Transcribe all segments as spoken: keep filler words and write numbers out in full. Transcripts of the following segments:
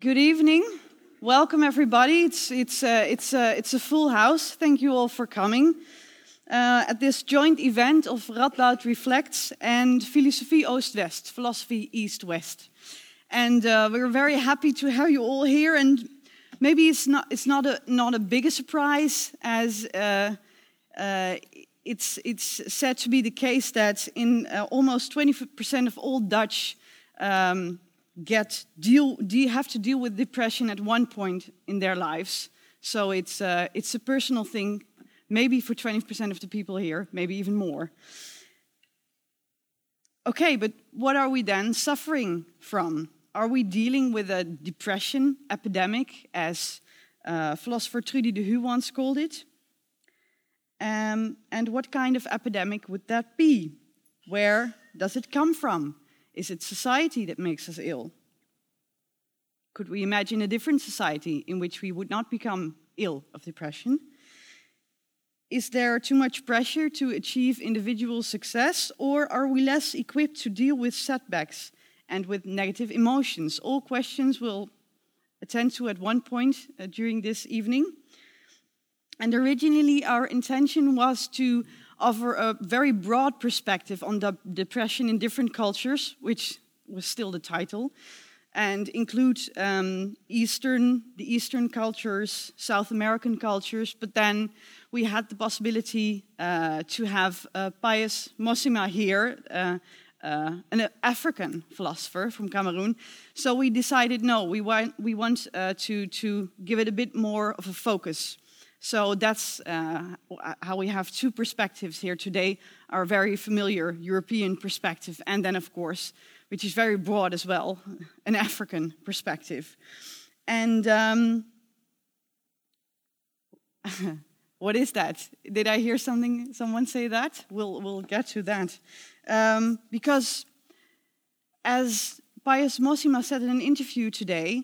Good evening. Welcome everybody. It's it's uh, it's uh, it's a full house. Thank you all for coming uh, at this joint event of Radboud Reflects and Philosophie Oost-West, Philosophy East-West. And uh, we're very happy to have you all here. And maybe it's not it's not a not a big a surprise as uh, uh, it's it's said to be the case that in uh, almost twenty percent of all Dutch. Um, Get deal, do you have to deal with depression at one point in their lives? So it's uh, it's a personal thing, maybe for twenty percent of the people here, maybe even more. Okay, but what are we then suffering from? Are we dealing with a depression epidemic, as uh, philosopher Trudy DeHue once called it? Um, and what kind of epidemic would that be? Where does it come from? Is it society that makes us ill? Could we imagine a different society in which we would not become ill of depression? Is there too much pressure to achieve individual success, or are we less equipped to deal with setbacks and with negative emotions? All questions we'll attend to at one point uh, during this evening. And originally our intention was to offer a very broad perspective on de- depression in different cultures, which was still the title, and include um, Eastern, the Eastern cultures, South American cultures, but then we had the possibility uh, to have uh, Pius Mossima here, uh, uh, an African philosopher from Cameroon, so we decided, no, we want, we want uh, to, to give it a bit more of a focus. So that's uh, how we have two perspectives here today, our very familiar European perspective, and then, of course, which is very broad as well, an African perspective. And um, what is that? Did I hear something? Someone say that? We'll, we'll get to that. Um, because as Pius Mossima said in an interview today,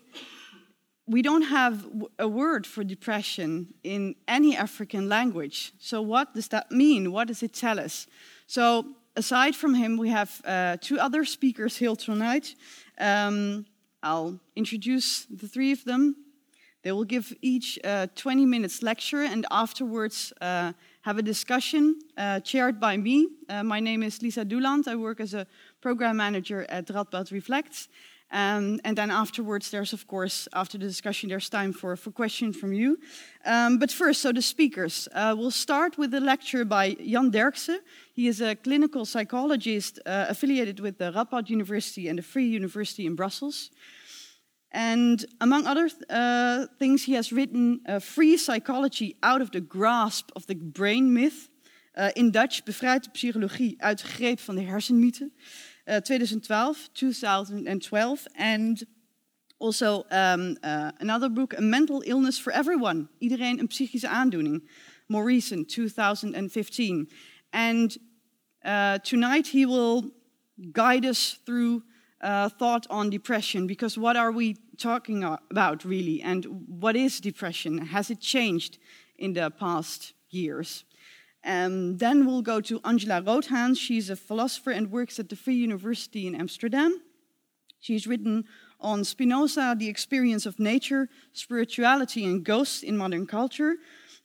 we don't have a word for depression in any African language. So what does that mean? What does it tell us? So aside from him, we have uh, two other speakers here tonight. Um, I'll introduce the three of them. They will give each a twenty minutes lecture and afterwards uh, have a discussion uh, chaired by me. Uh, my name is Lisa Dooland. I work as a program manager at Radboud Reflects. Um, and then afterwards, there's, of course, after the discussion, there's time for, for questions from you. Um, but first, so the speakers. Uh, we'll start with a lecture by Jan Derksen. He is a clinical psychologist uh, affiliated with the Radboud University and the Free University in Brussels. And among other th- uh, things, he has written uh, Free Psychology Out of the Grasp of the Brain Myth. Uh, in Dutch, Bevrijd de Psychologie uit de greep van de Hersenmythe. Uh, twenty twelve, twenty twelve, and also um, uh, another book, A Mental Illness for Everyone, Iedereen een Psychische Aandoening, more recent, two thousand fifteen. And uh, tonight he will guide us through uh, thought on depression, because what are we talking about really, and what is depression? Has it changed in the past years? Um, then we'll go to Angela Roothaan. She's a philosopher and works at the Free University in Amsterdam. She's written on Spinoza, the experience of nature, spirituality and ghosts in modern culture.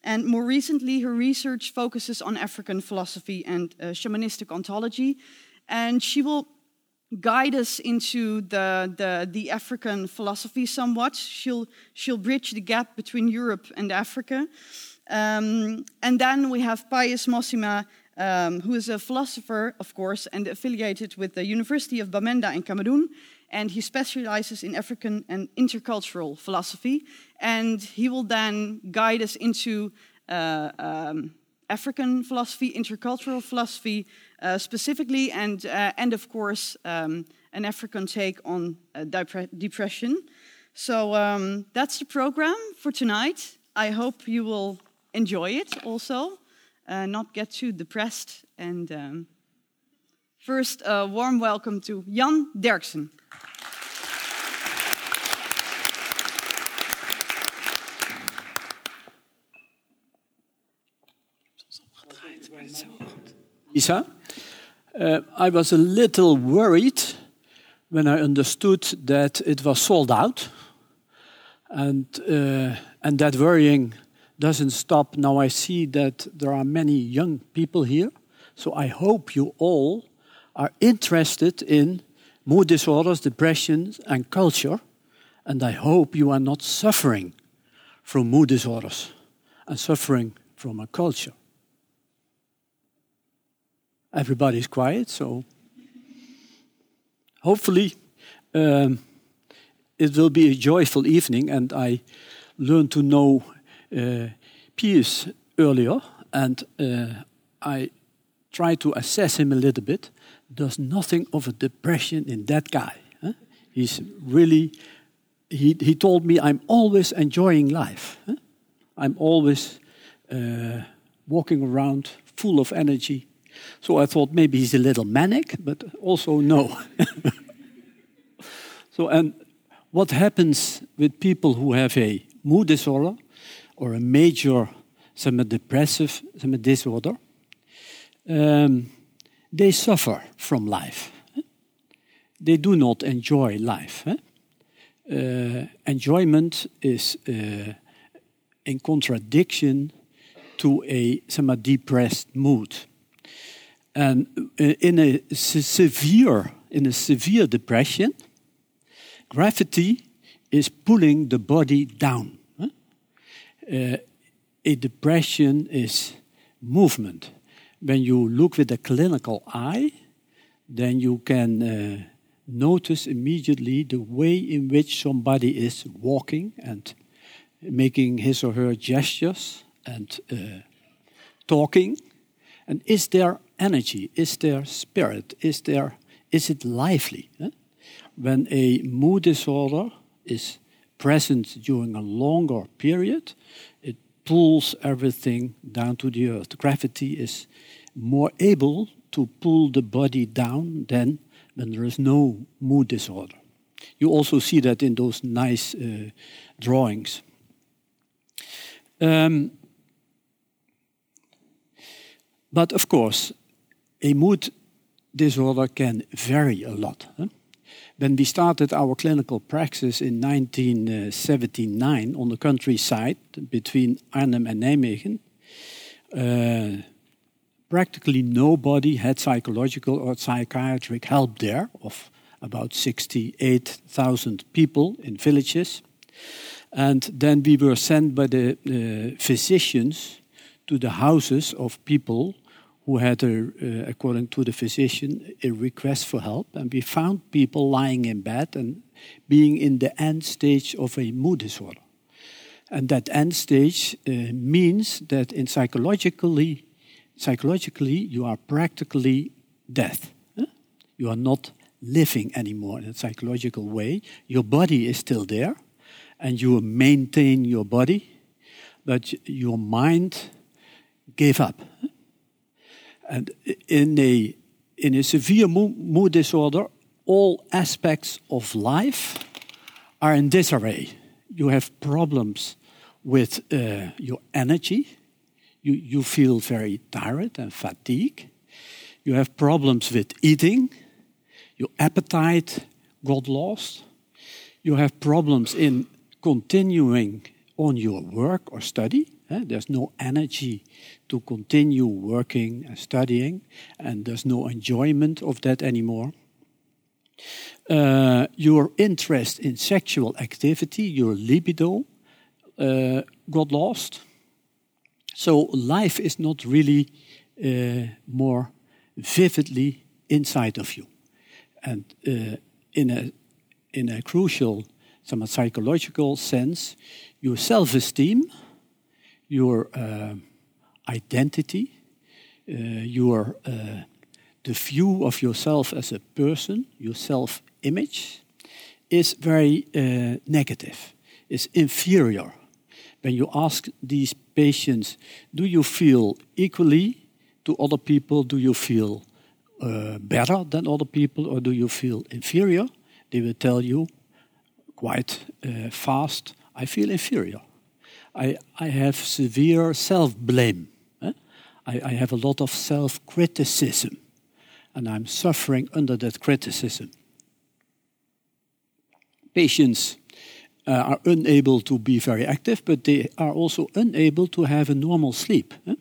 And more recently, her research focuses on African philosophy and uh, shamanistic ontology. And she will guide us into the, the, the African philosophy somewhat. She'll, she'll bridge the gap between Europe and Africa. Um, and then we have Pius Mossima, um, who is a philosopher, of course, and affiliated with the University of Bamenda in Cameroon. And he specializes in African and intercultural philosophy. And he will then guide us into uh, um, African philosophy, intercultural philosophy uh, specifically, and, uh, and of course, um, an African take on uh, depre- depression. So um, that's the program for tonight. I hope you will enjoy it also, uh, not get too depressed. And um, first, a warm welcome to Jan Derksen. Lisa, uh, I was a little worried when I understood that it was sold out. And, uh, and that worrying doesn't stop. Now I see that there are many young people here. So I hope you all are interested in mood disorders, depressions, and culture. And I hope you are not suffering from mood disorders and suffering from a culture. Everybody's quiet, so hopefully um, it will be a joyful evening. And I learned to know uh, Pius earlier, and uh, I tried to assess him a little bit. There's nothing of a depression in that guy. Huh? He's really... He, he told me, I'm always enjoying life. Huh? I'm always uh, walking around full of energy. So I thought maybe he's a little manic, but also no. So, and what happens with people who have a mood disorder or a major semi-depressive semi-disorder, um, they suffer from life. Huh? They do not enjoy life. Huh? Uh, enjoyment is uh, in contradiction to a semi-depressed mood, and in a se- severe in a severe depression, gravity is pulling the body down. Huh? Uh, a depression is movement. When you look with a clinical eye, then you can. Uh, Notice immediately the way in which somebody is walking and making his or her gestures and uh, talking. And is there energy? Is there spirit? Is there? Is it lively? Eh? When a mood disorder is present during a longer period, it pulls everything down to the earth. Gravity is more able to pull the body down than when there is no mood disorder. You also see that in those nice uh, drawings. Um, but of course, a mood disorder can vary a lot. Huh? When we started our clinical practice in nineteen seventy-nine on the countryside between Arnhem and Nijmegen, uh, practically nobody had psychological or psychiatric help there, of about sixty-eight thousand people in villages. And then we were sent by the uh, physicians to the houses of people who had, a, uh, according to the physician, a request for help. And we found people lying in bed and being in the end stage of a mood disorder. And that end stage uh, means that in psychologically Psychologically, you are practically dead. Huh? You are not living anymore in a psychological way. Your body is still there, and you maintain your body, but your mind gave up. Huh? And in a in a severe mood disorder, all aspects of life are in disarray. You have problems with uh, your energy. You, you feel very tired and fatigued. You have problems with eating. Your appetite got lost. You have problems in continuing on your work or study. Eh? There's no energy to continue working and studying, and there's no enjoyment of that anymore. Uh, your interest in sexual activity, your libido, uh, got lost. So life is not really uh, more vividly inside of you. And uh, in a in a crucial, somewhat psychological sense, your self-esteem, your uh, identity, uh, your uh, the view of yourself as a person, your self-image, is very uh, negative, is inferior. When you ask these patients, do you feel equally to other people? Do you feel uh, better than other people, or do you feel inferior? They will tell you quite uh, fast, I feel inferior. I, I have severe self-blame. Eh? I, I have a lot of self-criticism, and I'm suffering under that criticism. Patients uh, are unable to be very active, but they are also unable to have a normal sleep. Eh?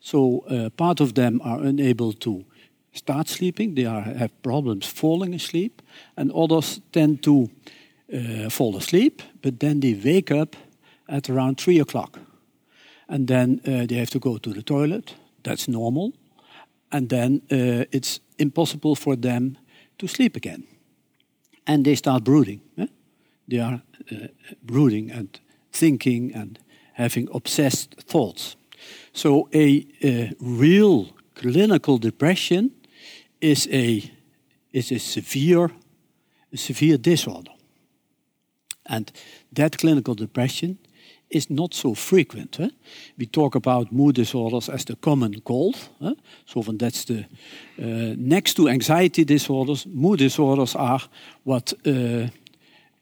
So uh, part of them are unable to start sleeping. They are, have problems falling asleep. And others tend to uh, fall asleep, but then they wake up at around three o'clock. And then uh, they have to go to the toilet. That's normal. And then uh, it's impossible for them to sleep again. And they start brooding. Eh? They are uh, brooding and thinking and having obsessed thoughts. So a uh, real clinical depression is a is a severe a severe disorder, and that clinical depression is not so frequent. Hè? We talk about mood disorders as the common cold. Hè? So that's the uh, next to anxiety disorders. Mood disorders are what uh,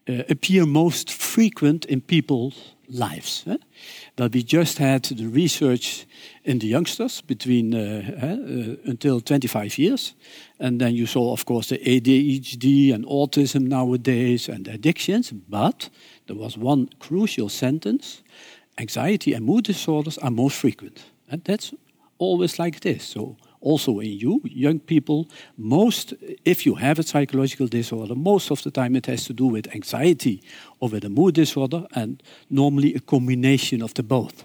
uh, appear most frequent in people's lives. Hè? That we just had the research in the youngsters between uh, uh, until twenty-five years, and then you saw, of course, the A D H D and autism nowadays and addictions. But there was one crucial sentence: anxiety and mood disorders are most frequent, and that's always like this. So also in you, young people, most, if you have a psychological disorder, most of the time it has to do with anxiety or with a mood disorder, and normally a combination of the both.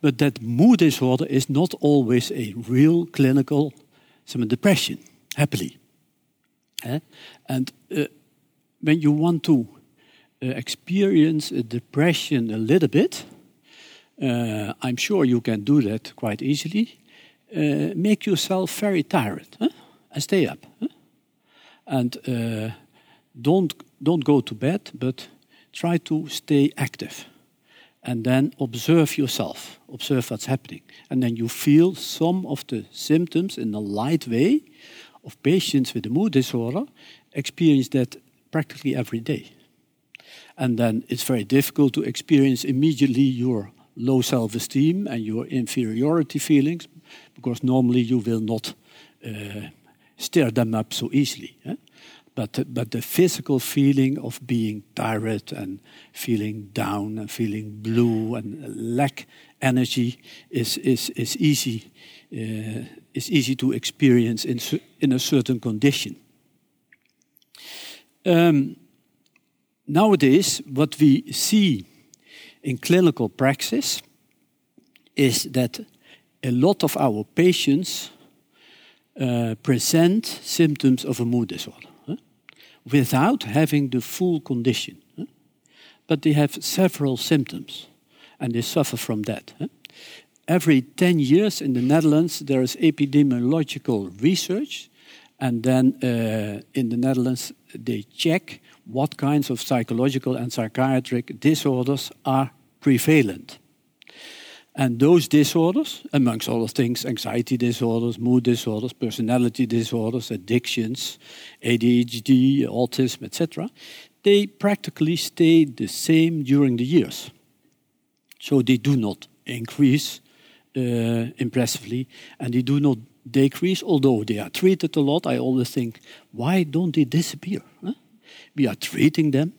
But that mood disorder is not always a real clinical some depression, happily. Eh? And uh, when you want to uh, experience a depression a little bit, uh, I'm sure you can do that quite easily. Uh, make yourself very tired, huh? And stay up, huh? And uh, don't don't go to bed, but try to stay active, and then observe yourself, observe what's happening, and then you feel some of the symptoms in a light way. Of patients with a mood disorder experience that practically every day, and then it's very difficult to experience immediately your low self-esteem and your inferiority feelings, because normally you will not uh, stir them up so easily. Eh? But, but the physical feeling of being tired and feeling down and feeling blue and lack energy is is is easy uh, is easy to experience in in a certain condition. Um, nowadays, what we see in clinical praxis is that a lot of our patients uh, present symptoms of a mood disorder, huh, without having the full condition. Huh? But they have several symptoms, and they suffer from that. Huh? Every ten years in the Netherlands, there is epidemiological research, and then uh, in the Netherlands they check what kinds of psychological and psychiatric disorders are prevalent. And those disorders, amongst other things, anxiety disorders, mood disorders, personality disorders, addictions, A D H D, autism, et cetera, they practically stay the same during the years. So they do not increase uh, impressively, and they do not decrease, although they are treated a lot. I always think, why don't they disappear? Huh? We are treating them.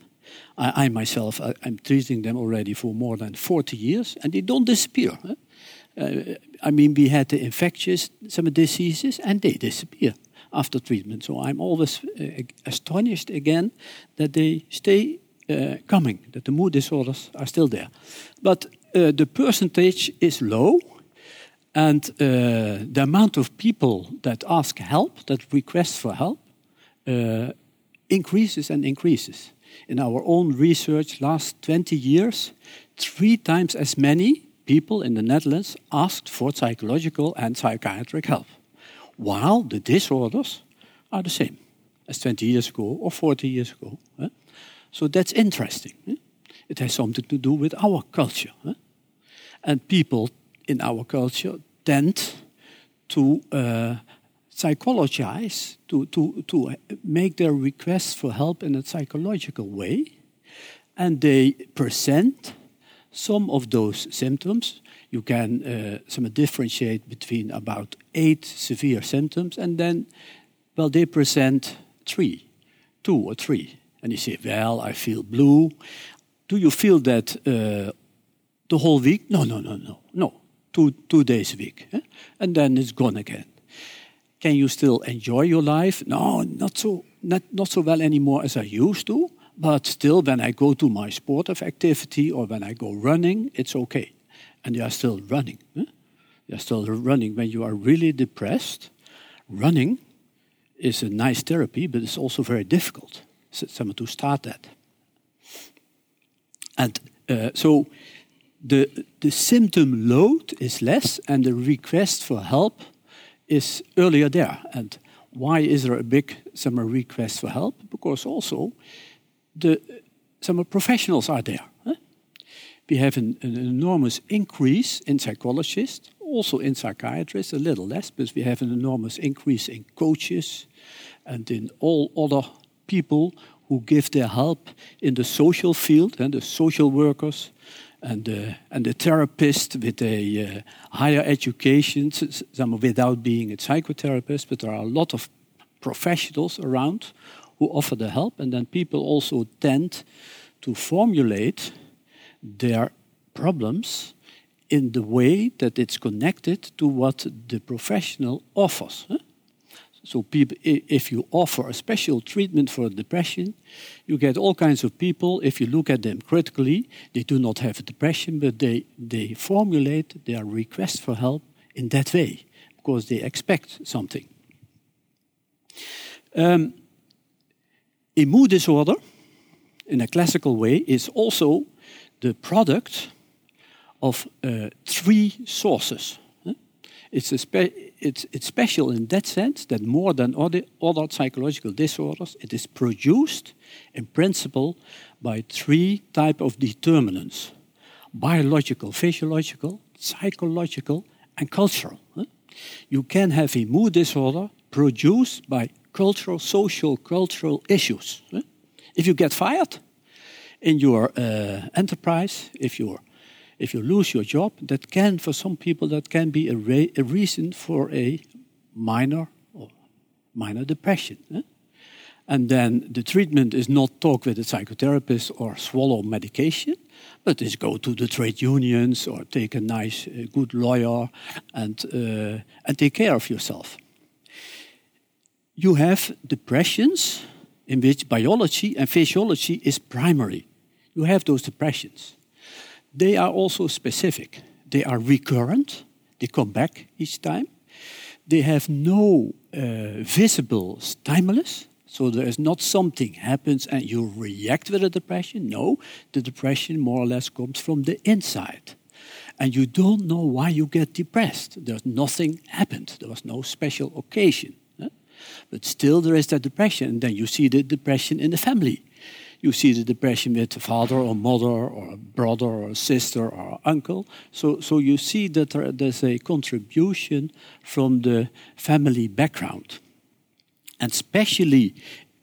I, I myself, I, I'm treating them already for more than forty years, and they don't disappear. Huh? Uh, I mean, we had the infectious some diseases, and they disappear after treatment. So I'm always uh, astonished again that they stay uh, coming, that the mood disorders are still there. But uh, the percentage is low, and uh, the amount of people that ask help, that request for help, uh, increases and increases. In our own research, last twenty years, three times as many people in the Netherlands asked for psychological and psychiatric help, while the disorders are the same as twenty years ago or forty years ago. So that's interesting. It has something to do with our culture. And people in our culture tend to uh, psychologize, to, to, to make their requests for help in a psychological way, and they present some of those symptoms. You can uh, some differentiate between about eight severe symptoms, and then, well, they present three, two or three, And you say, well, I feel blue. Do you feel that uh, the whole week? No, no, no, no, no. Two, two days a week. Eh? And then it's gone again. Can you still enjoy your life? No, not so, not, not so well anymore as I used to. But still, when I go to my sport of activity or when I go running, it's okay. And you are still running. Eh? You are still running when you are really depressed. Running is a nice therapy, but it's also very difficult. Someone to start that. And uh, so the the symptom load is less and the request for help is earlier there. And why is there a big summer request for help? Because also the summer professionals are there. Huh? We have an, an enormous increase in psychologists, also in psychiatrists, a little less, but we have an enormous increase in coaches and in all other people who give their help in the social field, and the social workers and the, and the therapists with a uh, higher education, some without being a psychotherapist, but there are a lot of professionals around who offer the help, and then people also tend to formulate their problems in the way that it's connected to what the professional offers. Huh? So people, if you offer a special treatment for depression, you get all kinds of people. If you look at them critically, they do not have a depression, but they, they formulate their request for help in that way, because they expect something. Um, a mood disorder, in a classical way, is also the product of uh, three sources. It's, a spe- it's, it's special in that sense that more than other, other psychological disorders, it is produced, in principle, by three types of determinants. Biological, physiological, psychological, and cultural. You can have a mood disorder produced by cultural, social, cultural issues. If you get fired in your uh, enterprise, if you're If you lose your job, that can, for some people, that can be a, re- a reason for a minor or minor depression. Eh? And then the treatment is not talk with a psychotherapist or swallow medication, but is go to the trade unions or take a nice, uh, good lawyer and uh, and take care of yourself. You have depressions in which biology and physiology is primary. You have those depressions. They are also specific. They are recurrent. They come back each time. They have no uh, visible stimulus. So there is not something happens and you react with a depression. No, the depression more or less comes from the inside. And you don't know why you get depressed. There's nothing happened. There was no special occasion. Eh? But still there is that depression. And then you see the depression in the family. You see the depression with a father or mother or a brother or a sister or uncle. So, so you see that there, there's a contribution from the family background. And especially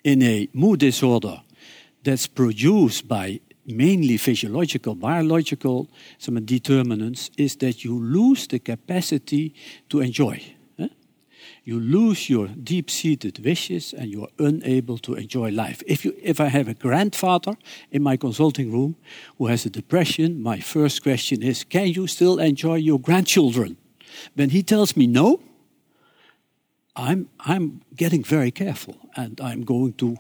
in a mood disorder that's produced by mainly physiological, biological, some determinants, is that you lose the capacity to enjoy. You lose your deep-seated wishes and you are unable to enjoy life. If you, if I have a grandfather in my consulting room who has a depression, my first question is, can you still enjoy your grandchildren? When he tells me no, I'm, I'm getting very careful and I'm going to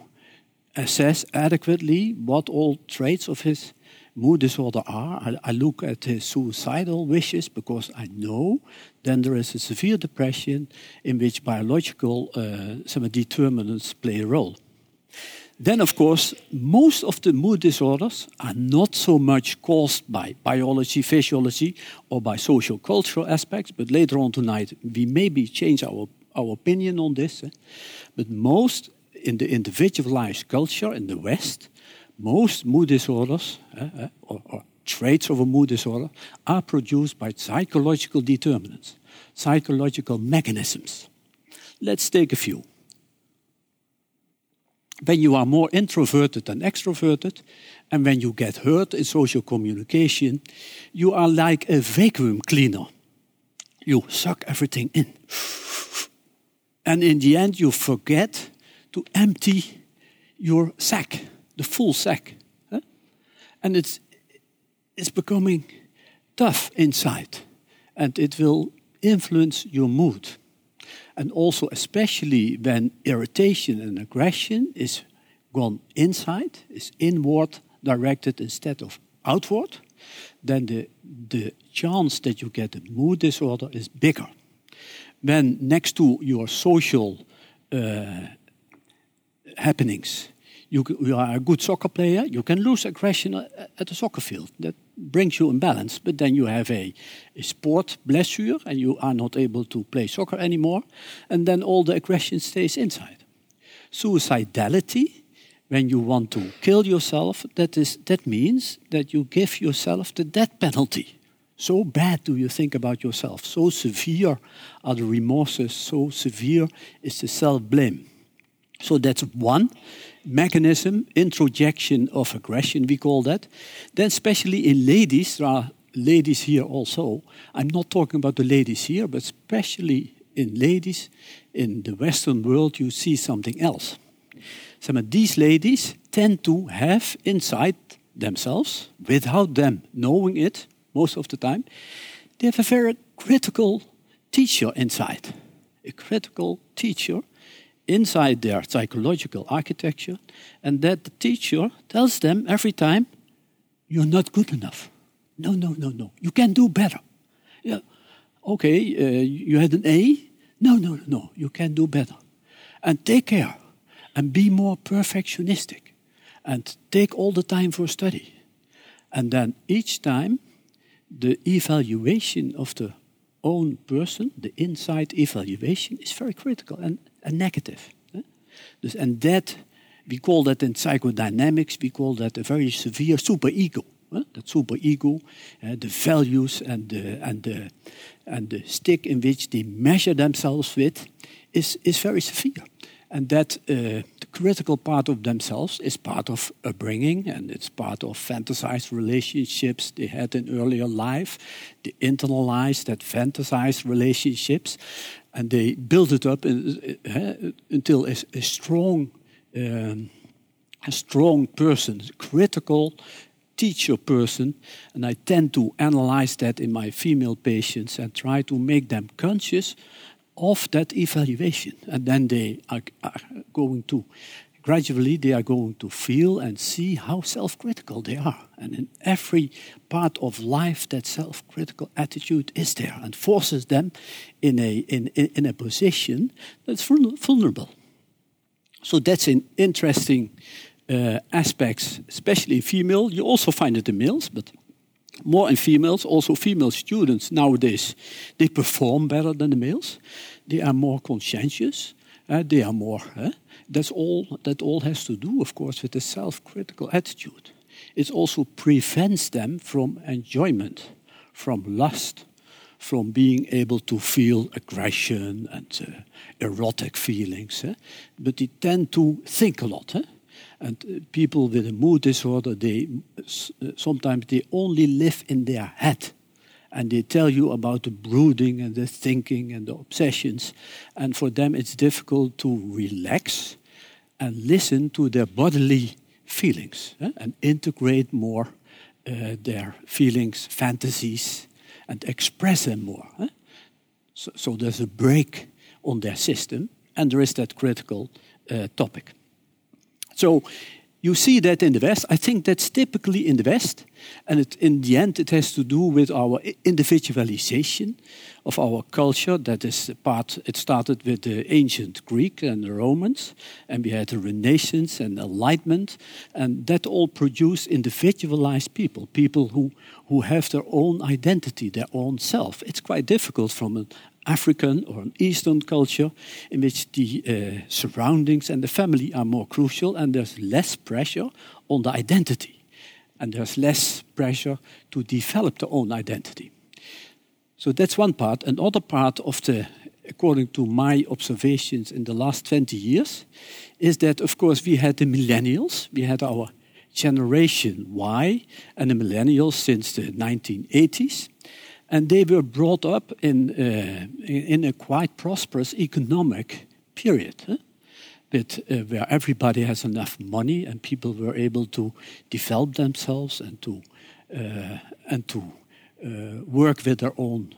assess adequately what all traits of his mood disorder are. I, I look at his suicidal wishes because I know then there is a severe depression in which biological uh, some determinants play a role. Then, of course, most of the mood disorders are not so much caused by biology, physiology, or by social cultural aspects, but later on tonight we maybe change our, our opinion on this. Eh? But most in the individualized culture in the West, most mood disorders uh, or, or traits of a mood disorder are produced by psychological determinants, psychological mechanisms. Let's take a few. When you are more introverted than extroverted, and when you get hurt in social communication, you are like a vacuum cleaner. You suck everything in. And in the end, you forget to empty your sack. the full sack. Huh? And it's it's becoming tough inside, and it will influence your mood. And also, especially when irritation and aggression is gone inside, is inward directed instead of outward, then the, the chance that you get a mood disorder is bigger. When next to your social uh, happenings, you, you are a good soccer player, you can lose aggression at the soccer field. That brings you in balance, but then you have a, a sport blessure and you are not able to play soccer anymore, and then all the aggression stays inside. Suicidality, when you want to kill yourself, that is that means that you give yourself the death penalty. So bad do you think about yourself, so severe are the remorses, so severe is the self-blame. So that's one mechanism, introjection of aggression, we call that. Then especially in ladies, there are ladies here also. I'm not talking about the ladies here, but especially in ladies in the Western world, you see something else. So these ladies tend to have inside themselves, without them knowing it, most of the time, they have a very critical teacher inside. A critical teacher inside their psychological architecture, and that the teacher tells them every time, you're not good enough. No, no, no, no. You can do better. Yeah. Okay, uh, you had an A. No, no, no. You can do better. And take care. And be more perfectionistic. And take all the time for study. And then each time, the evaluation of the own person, the inside evaluation, is very critical and, and negative. Dus, and that, we call that in psychodynamics, we call that a very severe superego. That superego, uh, the values and the, and, the, and the stick in which they measure themselves with, is, is very severe. And that uh, the critical part of themselves is part of upbringing, and it's part of fantasized relationships they had in earlier life. They internalize that fantasized relationships, and they build it up in, uh, until a, a strong, um, a strong person, critical teacher person. And I tend to analyze that in my female patients and try to make them conscious of that evaluation, and then they are, are going to, gradually they are going to feel and see how self-critical they are. And in every part of life, that self-critical attitude is there and forces them in a in, in, in a position that's vulnerable. So that's an interesting uh, aspects, especially in female. You also find it in males, but more in females. Also female students nowadays, they perform better than the males. They are more conscientious. Uh, they are more. Uh, that's all. That all has to do, of course, with the self-critical attitude. It also prevents them from enjoyment, from lust, from being able to feel aggression and uh, erotic feelings. Uh, but they tend to think a lot. Uh, And people with a mood disorder, they sometimes they only live in their head. And they tell you about the brooding and the thinking and the obsessions. And for them it's difficult to relax and listen to their bodily feelings. Eh? And integrate more uh, their feelings, fantasies, and express them more. Eh? So, so there's a break on their system, and there is that critical uh, topic. So you see that in the West. I think that's typically in the West. And it, in the end, it has to do with our individualization of our culture. That is the part, it started with the ancient Greek and the Romans. And we had the Renaissance and Enlightenment. And that all produced individualized people. People who, who have their own identity, their own self. It's quite difficult from an African or an Eastern culture, in which the uh, surroundings and the family are more crucial, and there's less pressure on the identity, and there's less pressure to develop their own identity. So that's one part. Another part of the, according to my observations in the last twenty years, is that, of course, we had the millennials, we had our generation Y, and the millennials since the nineteen eighties. And they were brought up in, uh, in a quite prosperous economic period. Huh? that uh, where everybody has enough money and people were able to develop themselves and to uh, and to uh, work with their own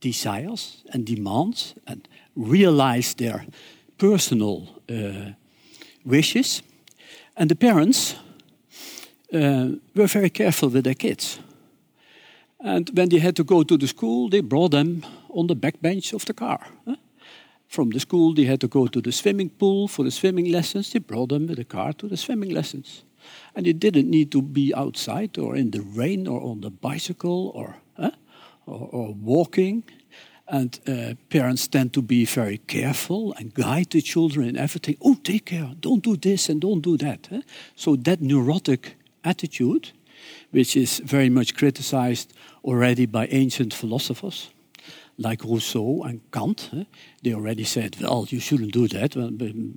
desires and demands and realize their personal uh, wishes. And the parents uh, were very careful with their kids. And when they had to go to the school, they brought them on the backbench of the car. From the school, they had to go to the swimming pool for the swimming lessons. They brought them with the car to the swimming lessons. And they didn't need to be outside or in the rain or on the bicycle or huh? or, or walking. And uh, parents tend to be very careful and guide the children in everything. Oh, take care, don't do this and don't do that. Huh? So that neurotic attitude, which is very much criticized already by ancient philosophers, like Rousseau and Kant, huh? They already said, well, you shouldn't do that,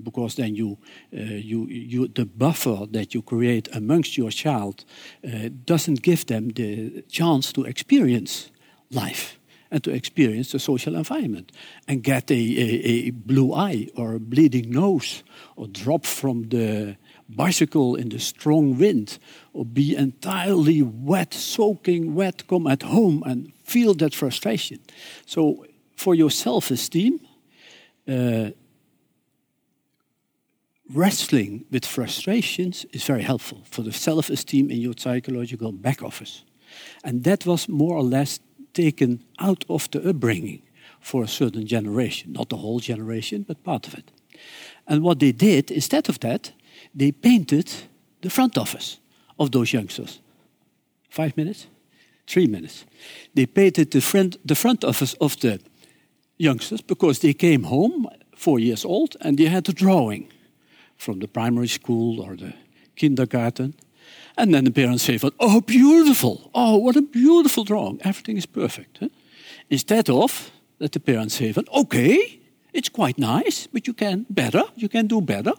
because then you, uh, you, you, the buffer that you create amongst your child uh, doesn't give them the chance to experience life and to experience the social environment and get a, a, a blue eye or a bleeding nose or drop from the bicycle in the strong wind or be entirely wet, soaking wet, come at home and feel that frustration. So for your self-esteem, uh, wrestling with frustrations is very helpful for the self-esteem in your psychological back office. And that was more or less taken out of the upbringing for a certain generation. Not the whole generation, but part of it. And what they did, instead of that, they painted the front office of those youngsters. Five minutes? Three minutes. They painted the front, the front office of the youngsters because they came home, four years old, and they had a drawing from the primary school or the kindergarten. And then the parents say, oh, beautiful. Oh, what a beautiful drawing. Everything is perfect. Huh? Instead of that the parents say, okay, it's quite nice, but you can better, you can do better.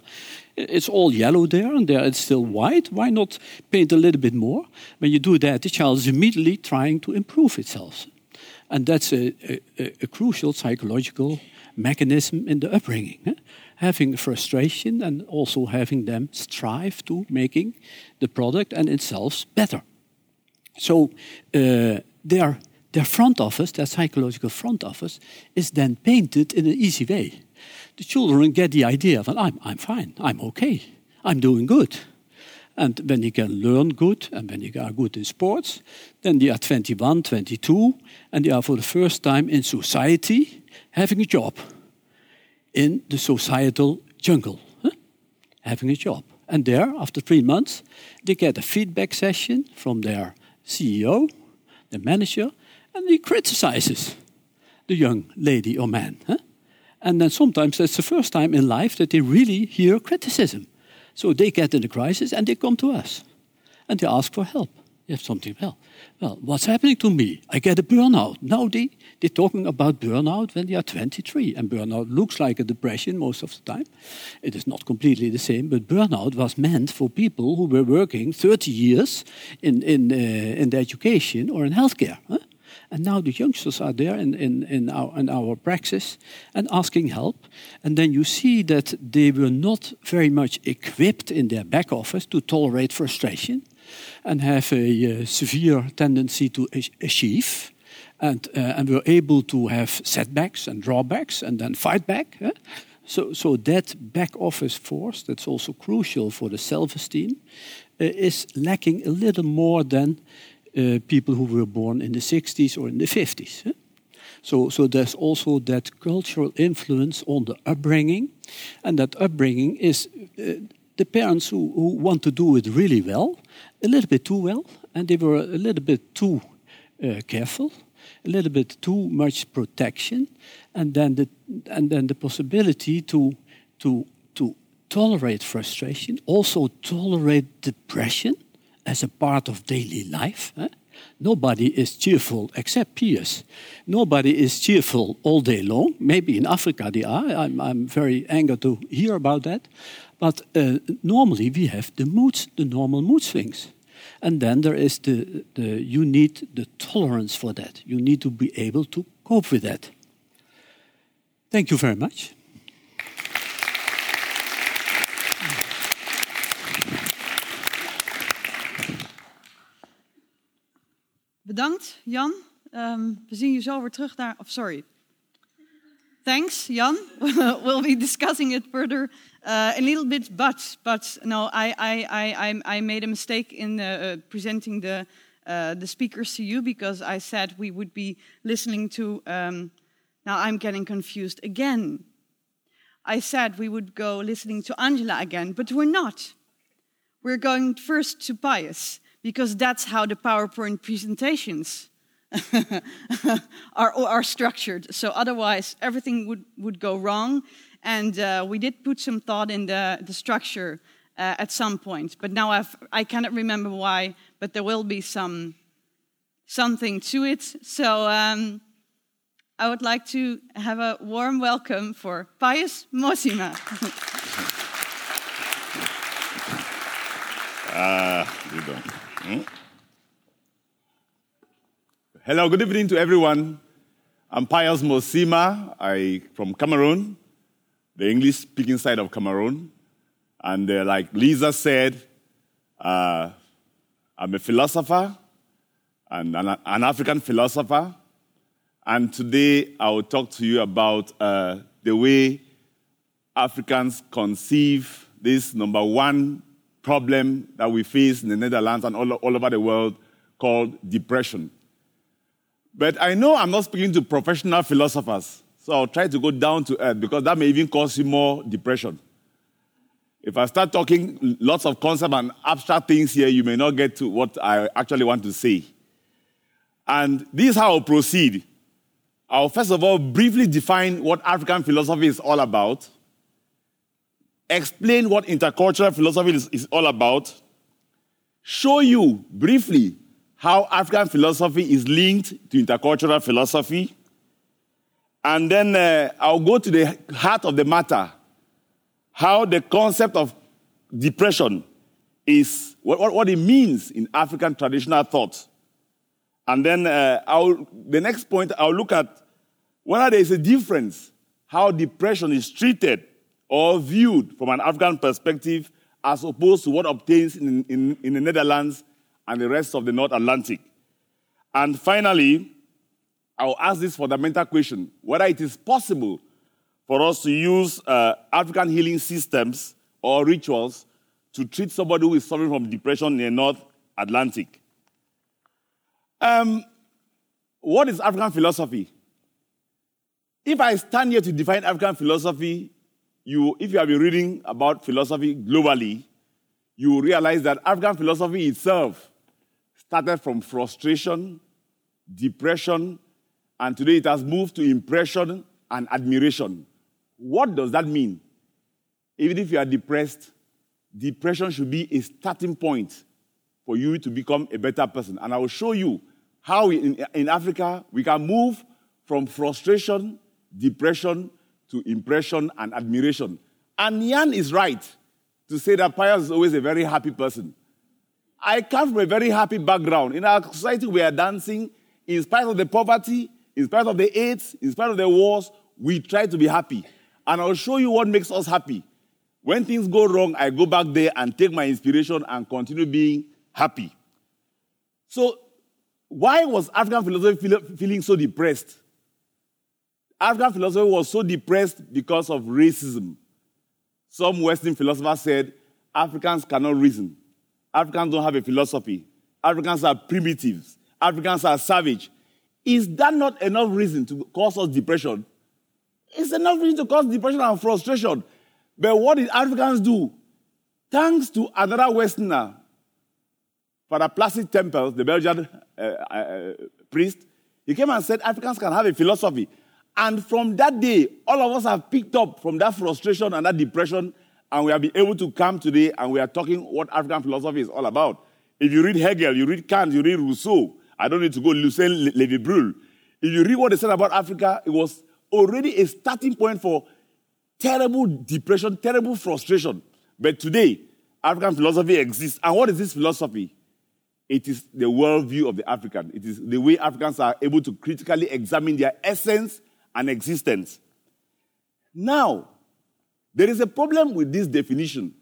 It's all yellow there, and there it's still white. Why not paint a little bit more? When you do that, the child is immediately trying to improve itself. And that's a, a, a crucial psychological mechanism in the upbringing. Eh? Having frustration and also having them strive to making the product and itself better. So uh, their, their front office, their psychological front office, is then painted in an easy way. The children get the idea that I'm, I'm fine, I'm okay, I'm doing good. And when you can learn good, and when you are good in sports, then they are twenty-one, twenty-two, and they are for the first time in society having a job in the societal jungle, huh? having a job. And there, after three months, they get a feedback session from their C E O, the manager, and he criticizes the young lady or man. Huh? And then sometimes that's the first time in life that they really hear criticism. So they get in a crisis and they come to us. And they ask for help. They have something to help. Well, what's happening to me? I get a burnout. Now they, they're talking about burnout when they are twenty-three. And burnout looks like a depression most of the time. It is not completely the same, but burnout was meant for people who were working thirty years in, in, uh, in the education or in healthcare. Huh? And now the youngsters are there in, in, in, our, in our praxis and asking help. And then you see that they were not very much equipped in their back office to tolerate frustration and have a uh, severe tendency to achieve. And, uh, and were able to have setbacks and drawbacks and then fight back. Eh? So, so that back office force that's also crucial for the self-esteem uh, is lacking a little more than Uh, people who were born in the sixties or in the fifties. Huh? So, so there's also that cultural influence on the upbringing. And that upbringing is uh, the parents who, who want to do it really well, a little bit too well, and they were a little bit too uh, careful, a little bit too much protection, and then the, and then the possibility to, to, to tolerate frustration, also tolerate depression, as a part of daily life. Eh? Nobody is cheerful except Pius. Nobody is cheerful all day long. Maybe in Africa they are. I'm, I'm very angered to hear about that. But uh, normally we have the moods, the normal mood swings. And then there is the, the, you need the tolerance for that. You need to be able to cope with that. Thank you very much. Bedankt, Jan. Um, we zien je zo weer terug naar... Of sorry. Thanks, Jan. We'll be discussing it further uh, a little bit, but but no, I I I I made a mistake in uh, presenting the uh, the speakers to you because I said we would be listening to. Um, now I'm getting confused again. I said we would go listening to Angela again, but we're not. We're going first to Pius because that's how the PowerPoint presentations are, are structured. So otherwise, everything would, would go wrong. And uh, we did put some thought in the, the structure uh, at some point. But now I've, I cannot remember why, but there will be some something to it. So um, I would like to have a warm welcome for Pius Mossima. Ah, uh, you don't. Hmm? Hello, good evening to everyone. I'm Pius Mossima. I from Cameroon, the English-speaking side of Cameroon. And uh, like Lisa said, uh, I'm a philosopher, and an, an African philosopher. And today I will talk to you about uh, the way Africans conceive this number one problem that we face in the Netherlands and all, all over the world called depression. But I know I'm not speaking to professional philosophers, so I'll try to go down to earth because that may even cause you more depression. If I start talking lots of concepts and abstract things here, you may not get to what I actually want to say. And this is how I'll proceed. I'll first of all briefly define what African philosophy is all about, explain what intercultural philosophy is, is all about, show you briefly how African philosophy is linked to intercultural philosophy. And then uh, I'll go to the heart of the matter, how the concept of depression is, what, what it means in African traditional thought. And then uh, I'll, the next point, I'll look at whether there is a difference, how depression is treated or viewed from an African perspective as opposed to what obtains in, in, in the Netherlands and the rest of the North Atlantic. And finally, I'll ask this fundamental question, whether it is possible for us to use uh, African healing systems or rituals to treat somebody who is suffering from depression in the North Atlantic. Um, what is African philosophy? If I stand here to define African philosophy, you, if you have been reading about philosophy globally, you realize that African philosophy itself started from frustration, depression, and today it has moved to impression and admiration. What does that mean? Even if you are depressed, depression should be a starting point for you to become a better person. And I will show you how in, in Africa we can move from frustration, depression, to impression and admiration. And Jan is right to say that Pius is always a very happy person. I come from a very happy background. In our society, we are dancing. In spite of the poverty, in spite of the AIDS, in spite of the wars, we try to be happy. And I'll show you what makes us happy. When things go wrong, I go back there and take my inspiration and continue being happy. So why was African philosophy feeling so depressed? African philosophy was so depressed because of racism. Some Western philosophers said, Africans cannot reason. Africans don't have a philosophy. Africans are primitives. Africans are savage. Is that not enough reason to cause us depression? It's enough reason to cause depression and frustration. But what did Africans do? Thanks to another Westerner, Father Placide Tempels, the Belgian uh, uh, priest, he came and said Africans can have a philosophy. And from that day, all of us have picked up from that frustration and that depression, and we have been able to come today, and we are talking what African philosophy is all about. If you read Hegel, you read Kant, you read Rousseau. I don't need to go Lucien Lévy-Bruhl. If you read what they said about Africa, it was already a starting point for terrible depression, terrible frustration. But today, African philosophy exists. And what is this philosophy? It is the worldview of the African. It is the way Africans are able to critically examine their essence and existence. Now, there is a problem with this definition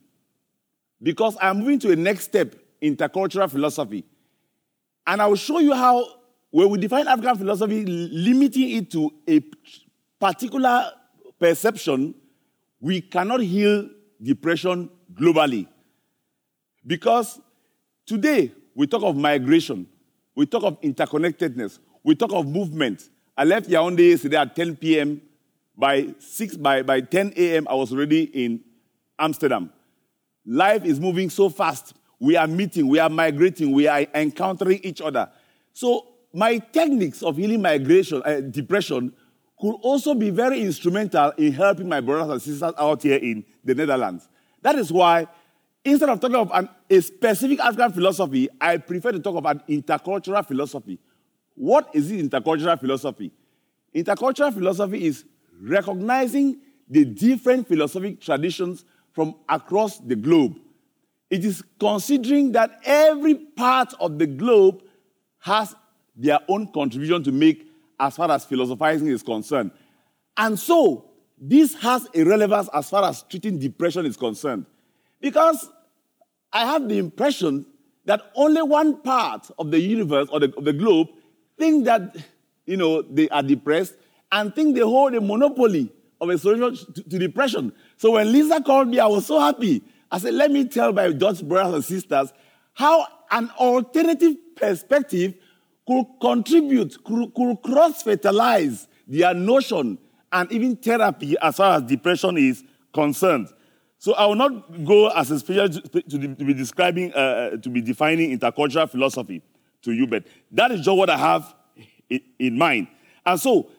because I'm moving to a next step, intercultural philosophy. And I will show you how where we define African philosophy, limiting it to a particular perception, we cannot heal depression globally. Because today, we talk of migration, we talk of interconnectedness, we talk of movement. I left Yaoundé yesterday at ten p.m. By six, by, by ten a.m., I was already in Amsterdam. Life is moving so fast. We are meeting, we are migrating, we are encountering each other. So my techniques of healing migration, uh, depression could also be very instrumental in helping my brothers and sisters out here in the Netherlands. That is why, instead of talking of an, a specific African philosophy, I prefer to talk of an intercultural philosophy. What is this intercultural philosophy? Intercultural philosophy is recognizing the different philosophic traditions from across the globe. It is considering that every part of the globe has their own contribution to make as far as philosophizing is concerned. And so, this has a relevance as far as treating depression is concerned. Because I have the impression that only one part of the universe or the, of the globe think that, you know, they are depressed and think they hold a monopoly of a solution to, to depression. So when Lisa called me, I was so happy. I said, let me tell my Dutch brothers and sisters how an alternative perspective could contribute, could, could cross-fertilize their notion and even therapy as far as depression is concerned. So I will not go as a specialist to, to, to be describing, uh, to be defining intercultural philosophy to you, but that is just what I have in, in mind. And so,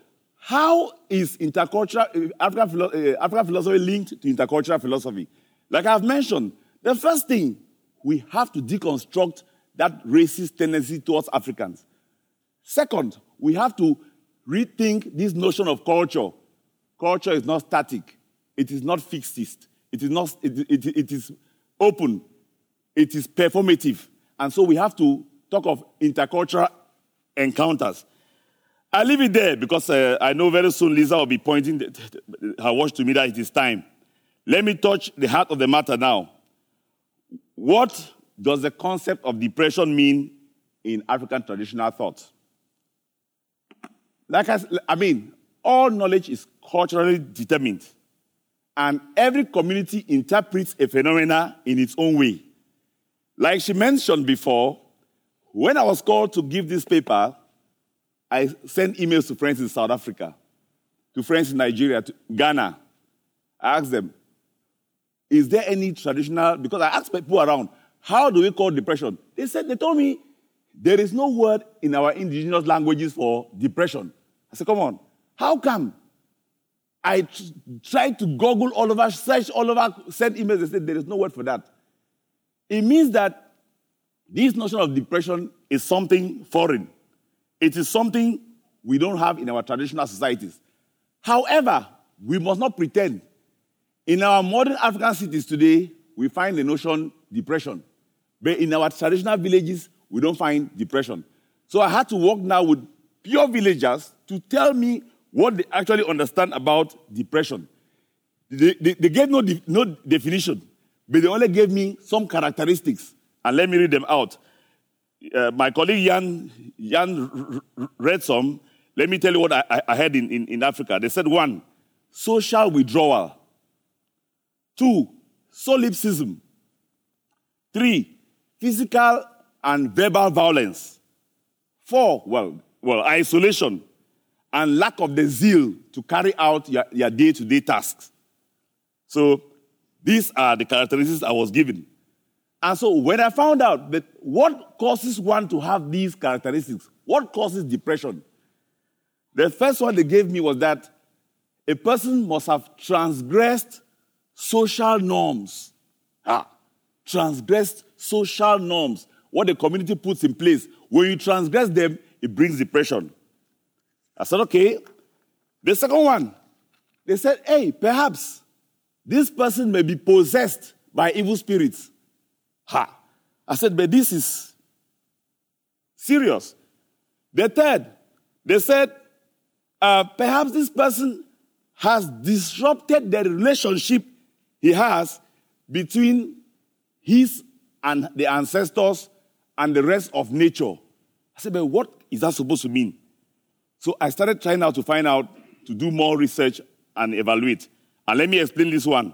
how is intercultural African, uh, African philosophy linked to intercultural philosophy? Like I've mentioned, the first thing, we have to deconstruct that racist tendency towards Africans. Second, we have to rethink this notion of culture. Culture is not static. It is not fixed. It is not. It, it, it is open. It is performative. And so we have to talk of intercultural encounters. I leave it there because uh, I know very soon Lisa will be pointing the, the, her watch to me that it is time. Let me touch the heart of the matter now. What does the concept of depression mean in African traditional thought? Like I, I mean, all knowledge is culturally determined, and every community interprets a phenomena in its own way. Like she mentioned before, when I was called to give this paper, I sent emails to friends in South Africa, to friends in Nigeria, to Ghana. I asked them, is there any traditional, because I asked people around, how do we call depression? They said, they told me, there is no word in our indigenous languages for depression. I said, come on, how come? I tr- tried to Google all over, search all over, send emails, they said, there is no word for that. It means that this notion of depression is something foreign. It is something we don't have in our traditional societies. However, we must not pretend. In our modern African cities today, we find the notion depression. But in our traditional villages, we don't find depression. So I had to work now with pure villagers to tell me what they actually understand about depression. They, they, they gave no, de- no definition, but they only gave me some characteristics. And let me read them out. Uh, my colleague Jan, Jan r- r- read some. Let me tell you what I, I heard in, in, in Africa. They said, one, social withdrawal. Two, solipsism. Three, physical and verbal violence. Four, well, well, isolation and lack of the zeal to carry out your, your day-to-day tasks. So these are the characteristics I was given. And so when I found out that what causes one to have these characteristics, what causes depression, the first one they gave me was that a person must have transgressed social norms. Ah, transgressed social norms, what the community puts in place. When you transgress them, it brings depression. I said, okay. The second one, they said, hey, perhaps this person may be possessed by evil spirits. Ha. I said, but this is serious. The third, they said, uh, perhaps this person has disrupted the relationship he has between his and the ancestors and the rest of nature. I said, but what is that supposed to mean? So I started trying out to find out, to do more research and evaluate. And let me explain this one,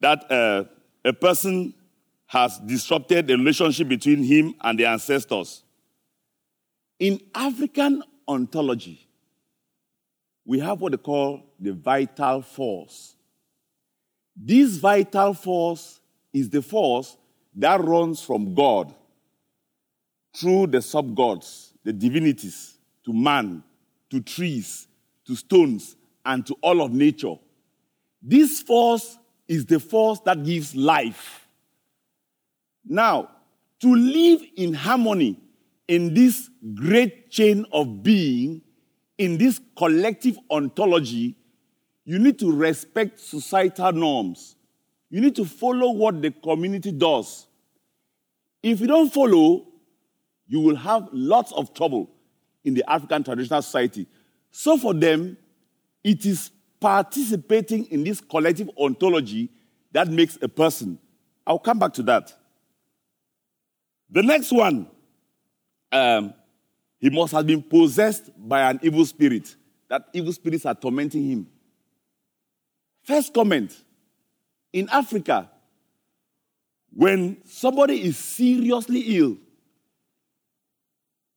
that uh, a person has disrupted the relationship between him and the ancestors. In African ontology, we have what they call the vital force. This vital force is the force that runs from God through the sub-gods, the divinities, to man, to trees, to stones, and to all of nature. This force is the force that gives life. Now, to live in harmony in this great chain of being, in this collective ontology, you need to respect societal norms. You need to follow what the community does. If you don't follow, you will have lots of trouble in the African traditional society. So for them, it is participating in this collective ontology that makes a person. I'll come back to that. The next one, um, he must have been possessed by an evil spirit. That evil spirits are tormenting him. First comment, in Africa, when somebody is seriously ill,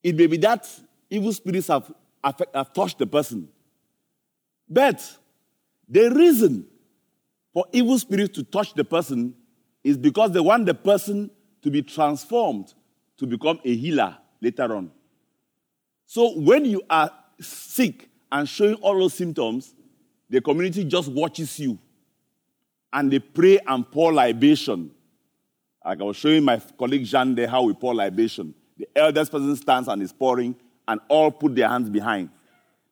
it may be that evil spirits have, have, have touched the person. But the reason for evil spirits to touch the person is because they want the person to be transformed to become a healer later on. So when you are sick and showing all those symptoms, the community just watches you, and they pray and pour libation. Like I was showing my colleague Jan there how we pour libation. The eldest person stands and is pouring, and all put their hands behind.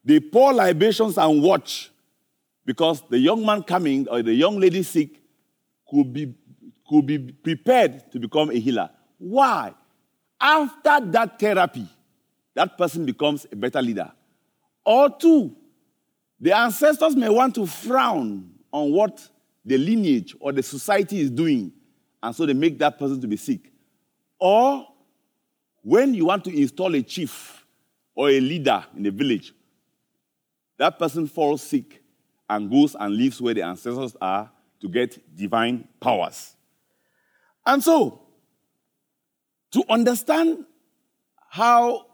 They pour libations and watch, because the young man coming or the young lady sick could be, could be prepared to become a healer. Why? After that therapy, that person becomes a better leader. Or two, the ancestors may want to frown on what the lineage or the society is doing, and so they make that person to be sick. Or when you want to install a chief or a leader in a village, that person falls sick and goes and lives where the ancestors are to get divine powers. And so, to understand how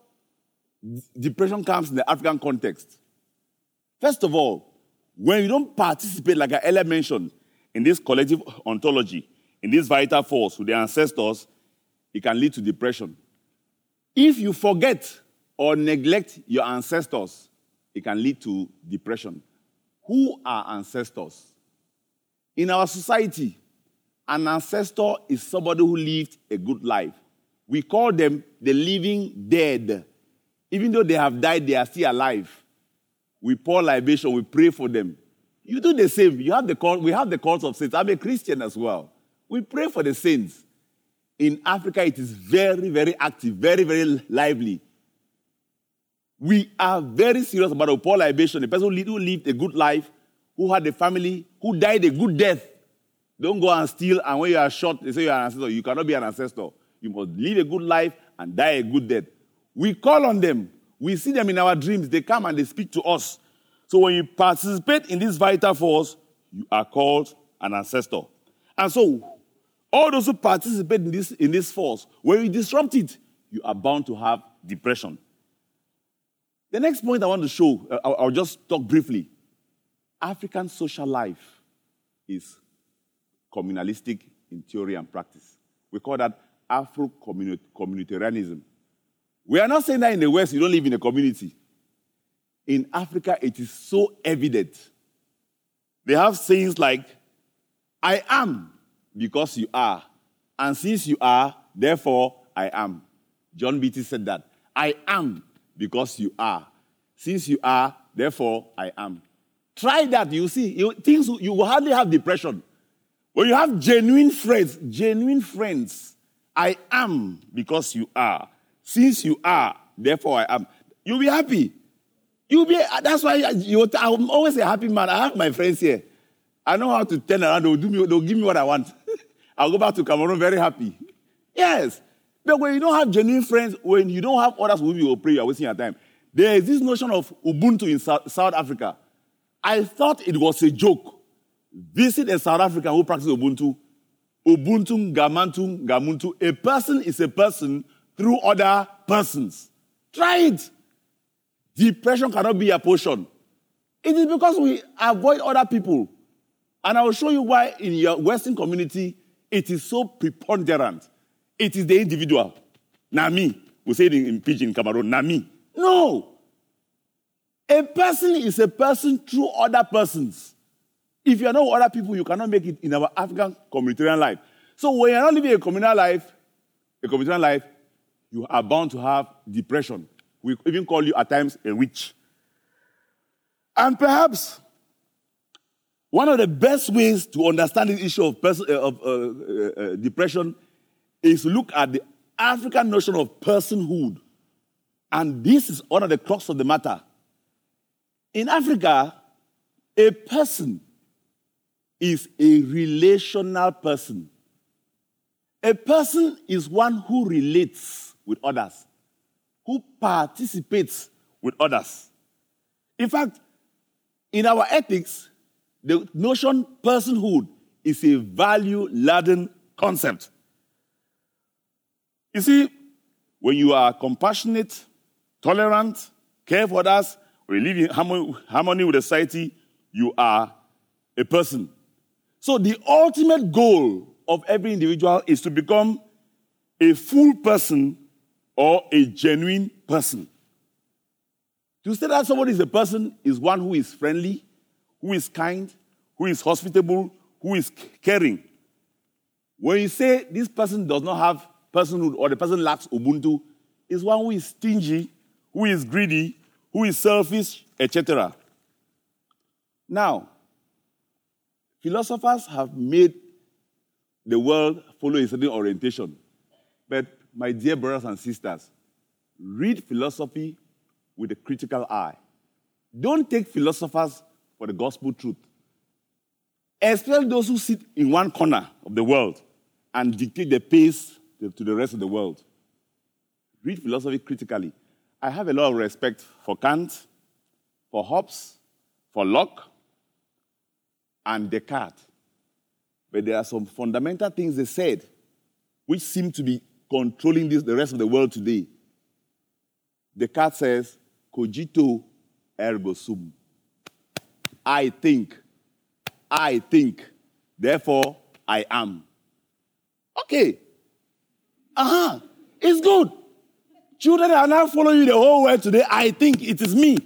depression comes in the African context, first of all, when you don't participate, like I earlier mentioned, in this collective ontology, in this vital force with the ancestors, it can lead to depression. If you forget or neglect your ancestors, it can lead to depression. Who are ancestors? In our society, an ancestor is somebody who lived a good life. We call them the living dead. Even though they have died, they are still alive. We pour libation, we pray for them. You do the same. You have the call, we have the calls of saints. I'm a Christian as well. We pray for the saints. In Africa, it is very, very active, very, very lively. We are very serious about our pour libation. A person who lived a good life, who had a family, who died a good death. Don't go and steal, and when you are shot, they say you are an ancestor. You cannot be an ancestor. You must live a good life and die a good death. We call on them. We see them in our dreams. They come and they speak to us. So when you participate in this vital force, you are called an ancestor. And so all those who participate in this, in this force, when you disrupt it, you are bound to have depression. The next point I want to show, uh, I'll, I'll just talk briefly. African social life is communalistic in theory and practice. We call that Afro-communitarianism. We are not saying that in the West you don't live in a community. In Africa, it is so evident. They have sayings like, I am because you are, and since you are, therefore I am. John Beatty said that. I am because you are. Since you are, therefore I am. Try that, you see. You, things, you will hardly have depression. When you have genuine friends, genuine friends, I am because you are. Since you are, therefore I am. You'll be happy. You'll be. That's why you, I'm always a happy man. I have my friends here. I know how to turn around. They'll do me. They'll give me what I want. I'll go back to Cameroon very happy. Yes, But when you don't have genuine friends, when you don't have others with you or pray, you're wasting your time. There is this notion of Ubuntu in South, South Africa. I thought it was a joke. Visit a South African who practices Ubuntu. Ubuntu, Gamantu, Gamuntu. A person is a person through other persons. Try it. Depression cannot be a portion. It is because we avoid other people. And I will show you why in your Western community, it is so preponderant. It is the individual. Nami. We say it in, in Pidgin, Cameroon. Nami. No. A person is a person through other persons. If you are not with other people, you cannot make it in our African communitarian life. So when you are not living a communal life, a communitarian life, you are bound to have depression. We even call you at times a witch. And perhaps one of the best ways to understand the issue of, pers- of uh, uh, uh, depression is to look at the African notion of personhood. And this is one of the crux of the matter. In Africa, a person is a relational person. A person is one who relates with others, who participates with others. In fact, in our ethics, the notion personhood is a value-laden concept. You see, when you are compassionate, tolerant, care for others, or you live in harmony with society, you are a person. So the ultimate goal of every individual is to become a full person or a genuine person. To say that somebody is a person is one who is friendly, who is kind, who is hospitable, who is caring. When you say this person does not have personhood or the person lacks Ubuntu, it's one who is stingy, who is greedy, who is selfish, et cetera. Now, philosophers have made the world follow a certain orientation. But my dear brothers and sisters, read philosophy with a critical eye. Don't take philosophers for the gospel truth, especially those who sit in one corner of the world and dictate the pace to the rest of the world. Read philosophy critically. I have a lot of respect for Kant, for Hobbes, for Locke, and Descartes. But there are some fundamental things they said which seem to be controlling this, the rest of the world today. Descartes says, Cogito ergo sum. I think, I think, therefore I am. Okay. Uh-huh. It's good. Children are now following you the whole way today. I think it is me.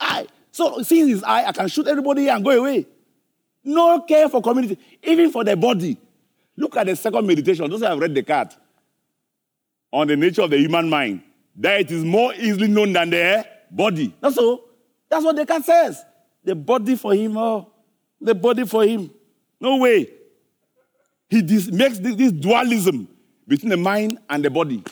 I. So since it's I, I can shoot everybody and go away. No care for community, even for the body. Look at the second meditation. Those who have read Descartes on the nature of the human mind, that it is more easily known than the body. That's all. That's what Descartes says. The body for him, oh, the body for him. No way. He dis- makes this, this dualism between the mind and the body.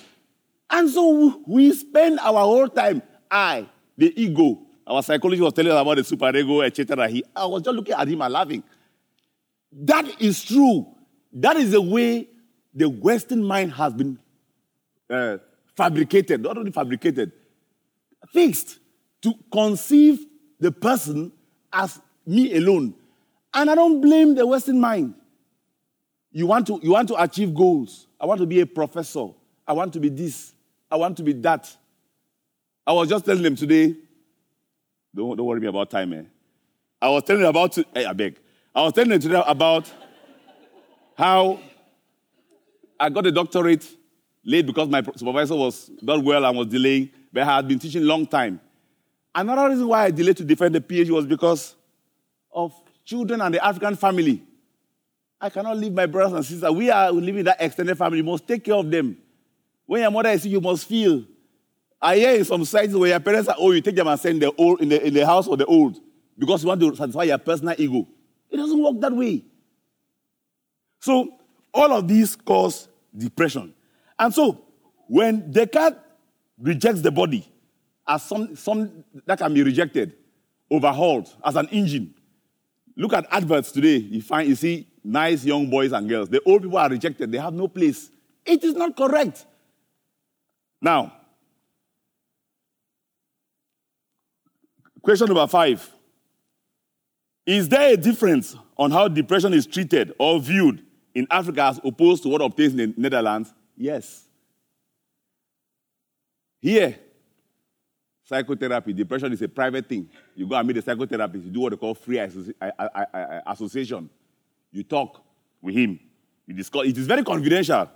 And so we spend our whole time, I, the ego. Our psychologist was telling us about the superego, et cetera. He, I was just looking at him and laughing. That is true. That is the way the Western mind has been uh, fabricated, not only fabricated, fixed to conceive the person as me alone. And I don't blame the Western mind. You want to, you want to achieve goals. I want to be a professor. I want to be this. I want to be that. I was just telling them today, don't, don't worry me about time, eh? I was telling them about, to, eh, I beg. I was telling them today about how I got a doctorate late because my supervisor was not well and was delaying, but I had been teaching a long time. Another reason why I delayed to defend the PhD was because of children and the African family. I cannot leave my brothers and sisters. We are living that extended family. You must take care of them. When your mother is sick, you must feel. I hear in some sites where your parents are old, you take them and send the old in the, in the house of the old because you want to satisfy your personal ego. It doesn't work that way. So all of these cause depression. And so when Descartes rejects the body as some, some that can be rejected, overhauled, as an engine, look at adverts today. You find, you see, nice young boys and girls. The old people are rejected. They have no place. It is not correct. Now, question number five. Is there a difference on how depression is treated or viewed in Africa as opposed to what obtains in the Netherlands? Yes. Here, psychotherapy, depression is a private thing. You go and meet a psychotherapist, you do what they call free association. You talk with him. You discuss. It is very confidential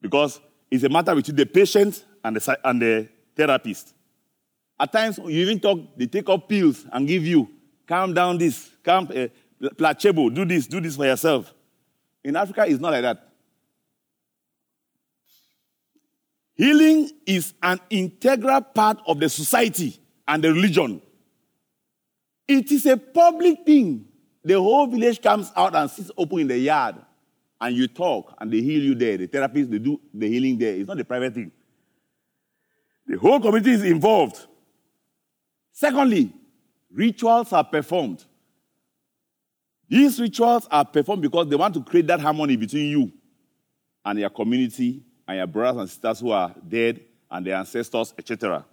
because it's a matter between the patient and the, and the therapist. At times, you even talk, they take up pills and give you, calm down this, calm, uh, placebo, do this, do this for yourself. In Africa, it's not like that. Healing is an integral part of the society and the religion. It is a public thing. The whole village comes out and sits open in the yard, and you talk, and they heal you there. The therapists, they do the healing there. It's not a private thing. The whole community is involved. Secondly, rituals are performed. These rituals are performed because they want to create that harmony between you and your community and your brothers and sisters who are dead and their ancestors, et cetera.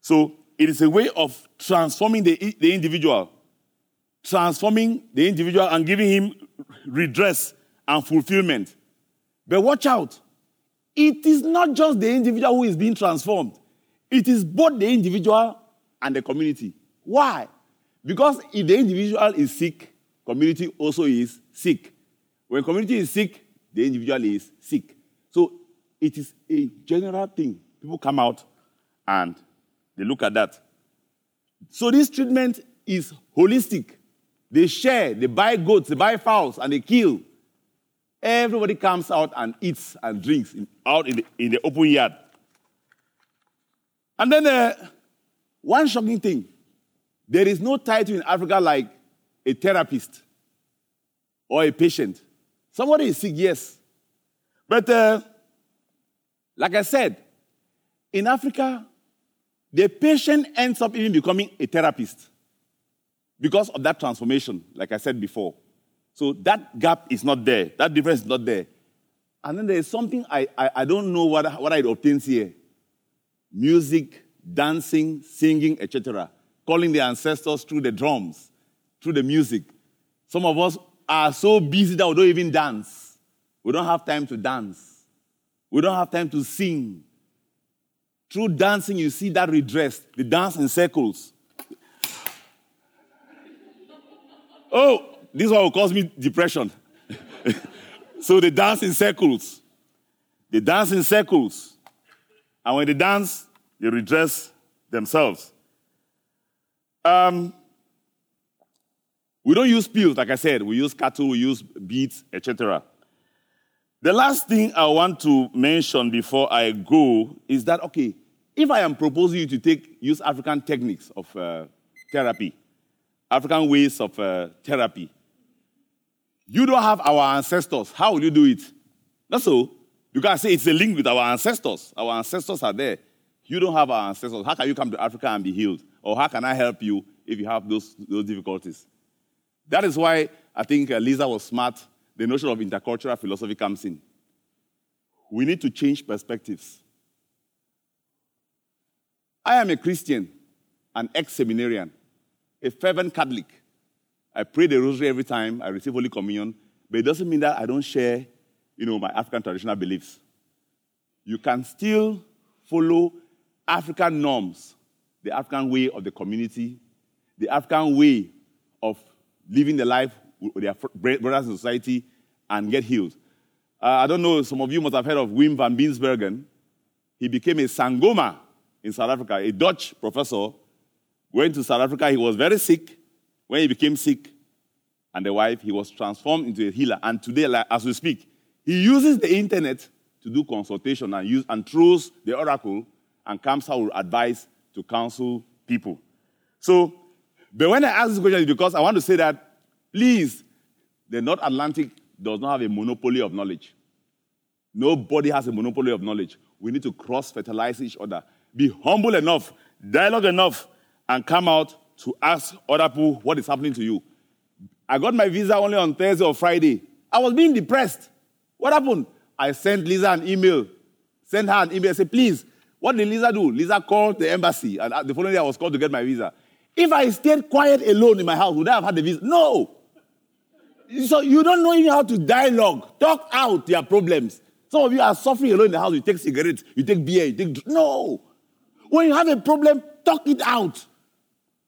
So it is a way of transforming the, the individual, transforming the individual and giving him redress and fulfillment. But watch out. It is not just the individual who is being transformed. It is both the individual and the community. Why? Because if the individual is sick, community also is sick. When community is sick, the individual is sick. So it is a general thing. People come out and they look at that. So this treatment is holistic. They share, they buy goats, they buy fowls, and they kill. Everybody comes out and eats and drinks in, out in the, in the open yard. And then uh, one shocking thing. There is no title in Africa like a therapist or a patient. Somebody is sick, yes. But uh, like I said, in Africa, the patient ends up even becoming a therapist because of that transformation, like I said before. So that gap is not there. That difference is not there. And then there is something I, I, I don't know what, what it obtains here. Music, dancing, singing, et cetera. Calling the ancestors through the drums, through the music. Some of us are so busy that we don't even dance. We don't have time to dance. We don't have time to sing. Through dancing, you see that redress. They dance in circles. Oh, this one will cause me depression. So they dance in circles. They dance in circles. And when they dance, they redress themselves. Um, we don't use pills, like I said. We use cattle, we use beads, et cetera. The last thing I want to mention before I go is that, okay, if I am proposing you to take use African techniques of uh, therapy, African ways of uh, therapy, you don't have our ancestors. How will you do it? That's all. You can say it's a link with our ancestors. Our ancestors are there. You don't have our ancestors. How can you come to Africa and be healed? Or how can I help you if you have those, those difficulties? That is why I think uh, Lisa was smart. The notion of intercultural philosophy comes in. We need to change perspectives. I am a Christian, an ex-seminarian, a fervent Catholic. I pray the rosary every time I receive Holy Communion, but it doesn't mean that I don't share, you know, my African traditional beliefs. You can still follow African norms, the African way of the community, the African way of living the life with their brothers in society, and get healed. Uh, I don't know, some of you must have heard of Wim van Binsbergen. He became a Sangoma in South Africa, a Dutch professor. Went to South Africa, he was very sick. When he became sick, and the wife, he was transformed into a healer. And today, like, as we speak, he uses the internet to do consultation and, use, and throws the oracle and comes out with advice to counsel people. So, but when I ask this question, it's because I want to say that please, the North Atlantic does not have a monopoly of knowledge. Nobody has a monopoly of knowledge. We need to cross-fertilize each other. Be humble enough, dialogue enough, and come out to ask other people what is happening to you. I got my visa only on Thursday or Friday. I was being depressed. What happened? I sent Lisa an email sent her an email and said, please, what did Lisa do? Lisa called the embassy, and the following day I was called to get my visa. If I stayed quiet alone in my house, would I have had the visa? No. So you don't know even how to dialogue. Talk out your problems. Some of you are suffering alone in the house. You take cigarettes, you take beer, you take... No. When you have a problem, talk it out.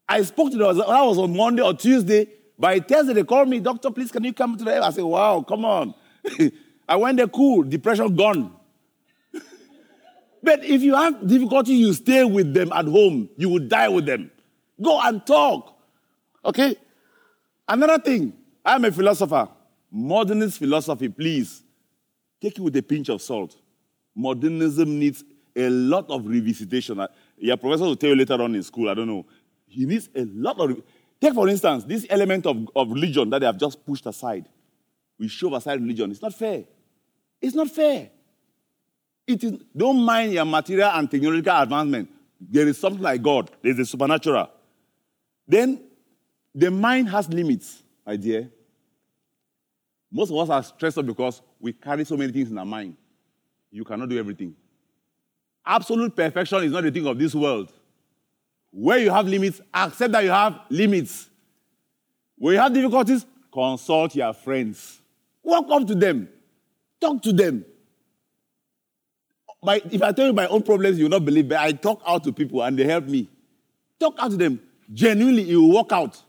I spoke to them, when I was on Monday or Tuesday, by Thursday they called me, doctor, please, can you come to the... I said, wow, come on. I went there cool, depression gone. But if you have difficulty, you stay with them at home. You will die with them. Go and talk. Okay? Another thing, I'm a philosopher. Modernist philosophy, please, take it with a pinch of salt. Modernism needs a lot of revisitation. Your professor will tell you later on in school, I don't know. He needs a lot of... Take, for instance, this element of, of religion that they have just pushed aside. We shove aside religion. It's not fair. It's not fair. It is, don't mind your material and technological advancement. There is something like God. There is a supernatural. Then the mind has limits, my dear. Most of us are stressed out because we carry so many things in our mind. You cannot do everything. Absolute perfection is not a thing of this world. Where you have limits, accept that you have limits. Where you have difficulties, consult your friends. Walk up to them. Talk to them. My, if I tell you my own problems, you will not believe, but I talk out to people and they help me. Talk out to them. Genuinely, you will walk out.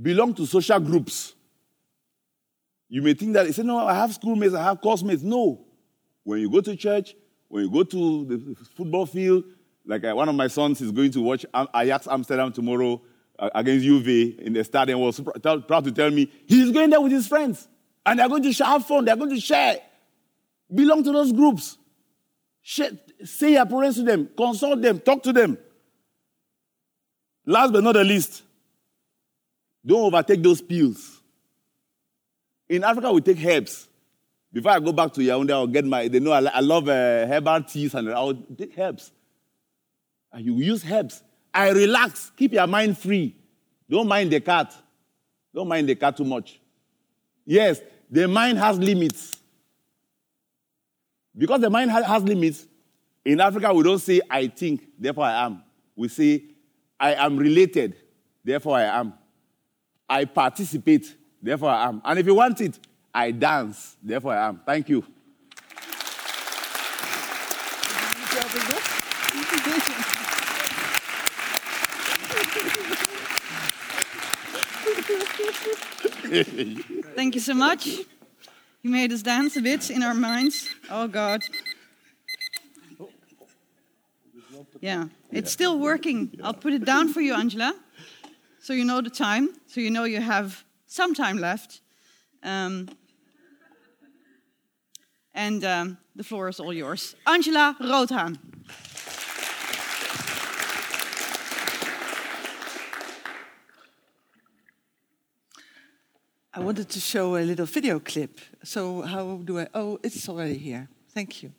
Belong to social groups. You may think that, you say, no, I have schoolmates, I have coursemates. No. When you go to church, when you go to the football field, like one of my sons is going to watch Ajax Amsterdam tomorrow against Juve in the stadium, was proud to tell me, he's going there with his friends. And they're going to have fun, they're going to share. Belong to those groups. Say your prayers to them. Consult them. Talk to them. Last but not the least, don't overtake those pills. In Africa, we take herbs. Before I go back to Yaoundé, I'll get my... They know I, I love uh, herbal teas, and I'll take herbs. And you use herbs. I relax. Keep your mind free. Don't mind the cat. Don't mind the cat too much. Yes, the mind has limits. Because the mind has limits, in Africa we don't say, I think, therefore I am. We say, I am related, therefore I am. I participate, therefore I am. And if you want it, I dance, therefore I am. Thank you. Thank you so much. You made us dance a bit in our minds. Oh, God. Yeah, it's still working. I'll put it down for you, Angela, so you know the time, so you know you have some time left. Um, and um, the floor is all yours. Angela Roothaan. I wanted to show a little video clip. So how do I... Oh, it's already here. Thank you.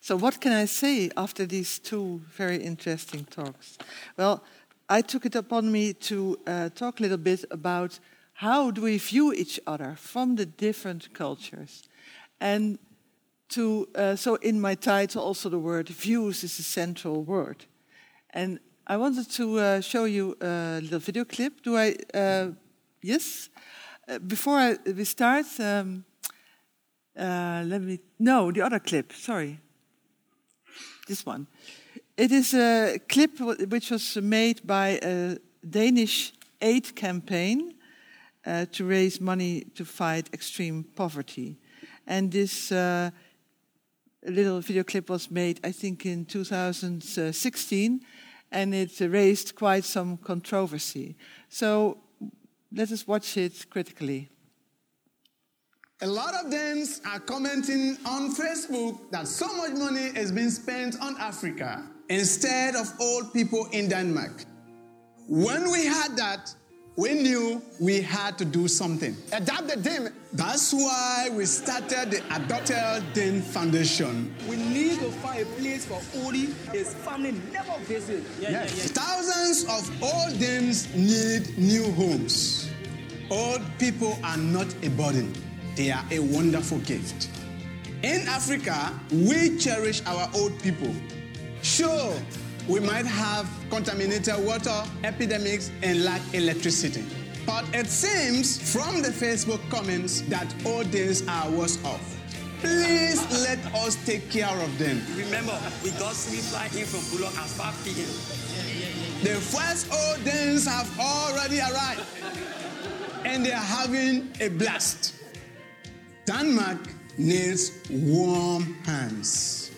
So what can I say after these two very interesting talks? Well, I took it upon me to uh, talk a little bit about how do we view each other from the different cultures. And to uh, so in my title, also the word views is a central word. And I wanted to uh, show you a little video clip. Do I? Uh, yes. Uh, before I, we start, um, uh, let me. No, the other clip. Sorry. This one. It is a clip w- which was made by a Danish aid campaign uh, to raise money to fight extreme poverty, and this uh, little video clip was made, I think, in two thousand sixteen. And it raised quite some controversy. So let us watch it critically. A lot of them are commenting on Facebook that so much money has been spent on Africa instead of old people in Denmark. When we had that, we knew we had to do something. Adopt the Dane. That's why we started the Adopt the Dane Foundation. We need to find a place for Odi. His family never visit. Yeah, yes. yeah, yeah. Thousands of old Danes need new homes. Old people are not a burden. They are a wonderful gift. In Africa, we cherish our old people. Sure, we might have contaminated water, epidemics, and lack electricity. But it seems from the Facebook comments that old things are worse off. Please let us take care of them. Remember, we got sleep flight here from Pulo at five p.m. Yeah, yeah, yeah. The first old things have already arrived, and they are having a blast. Denmark needs warm hands.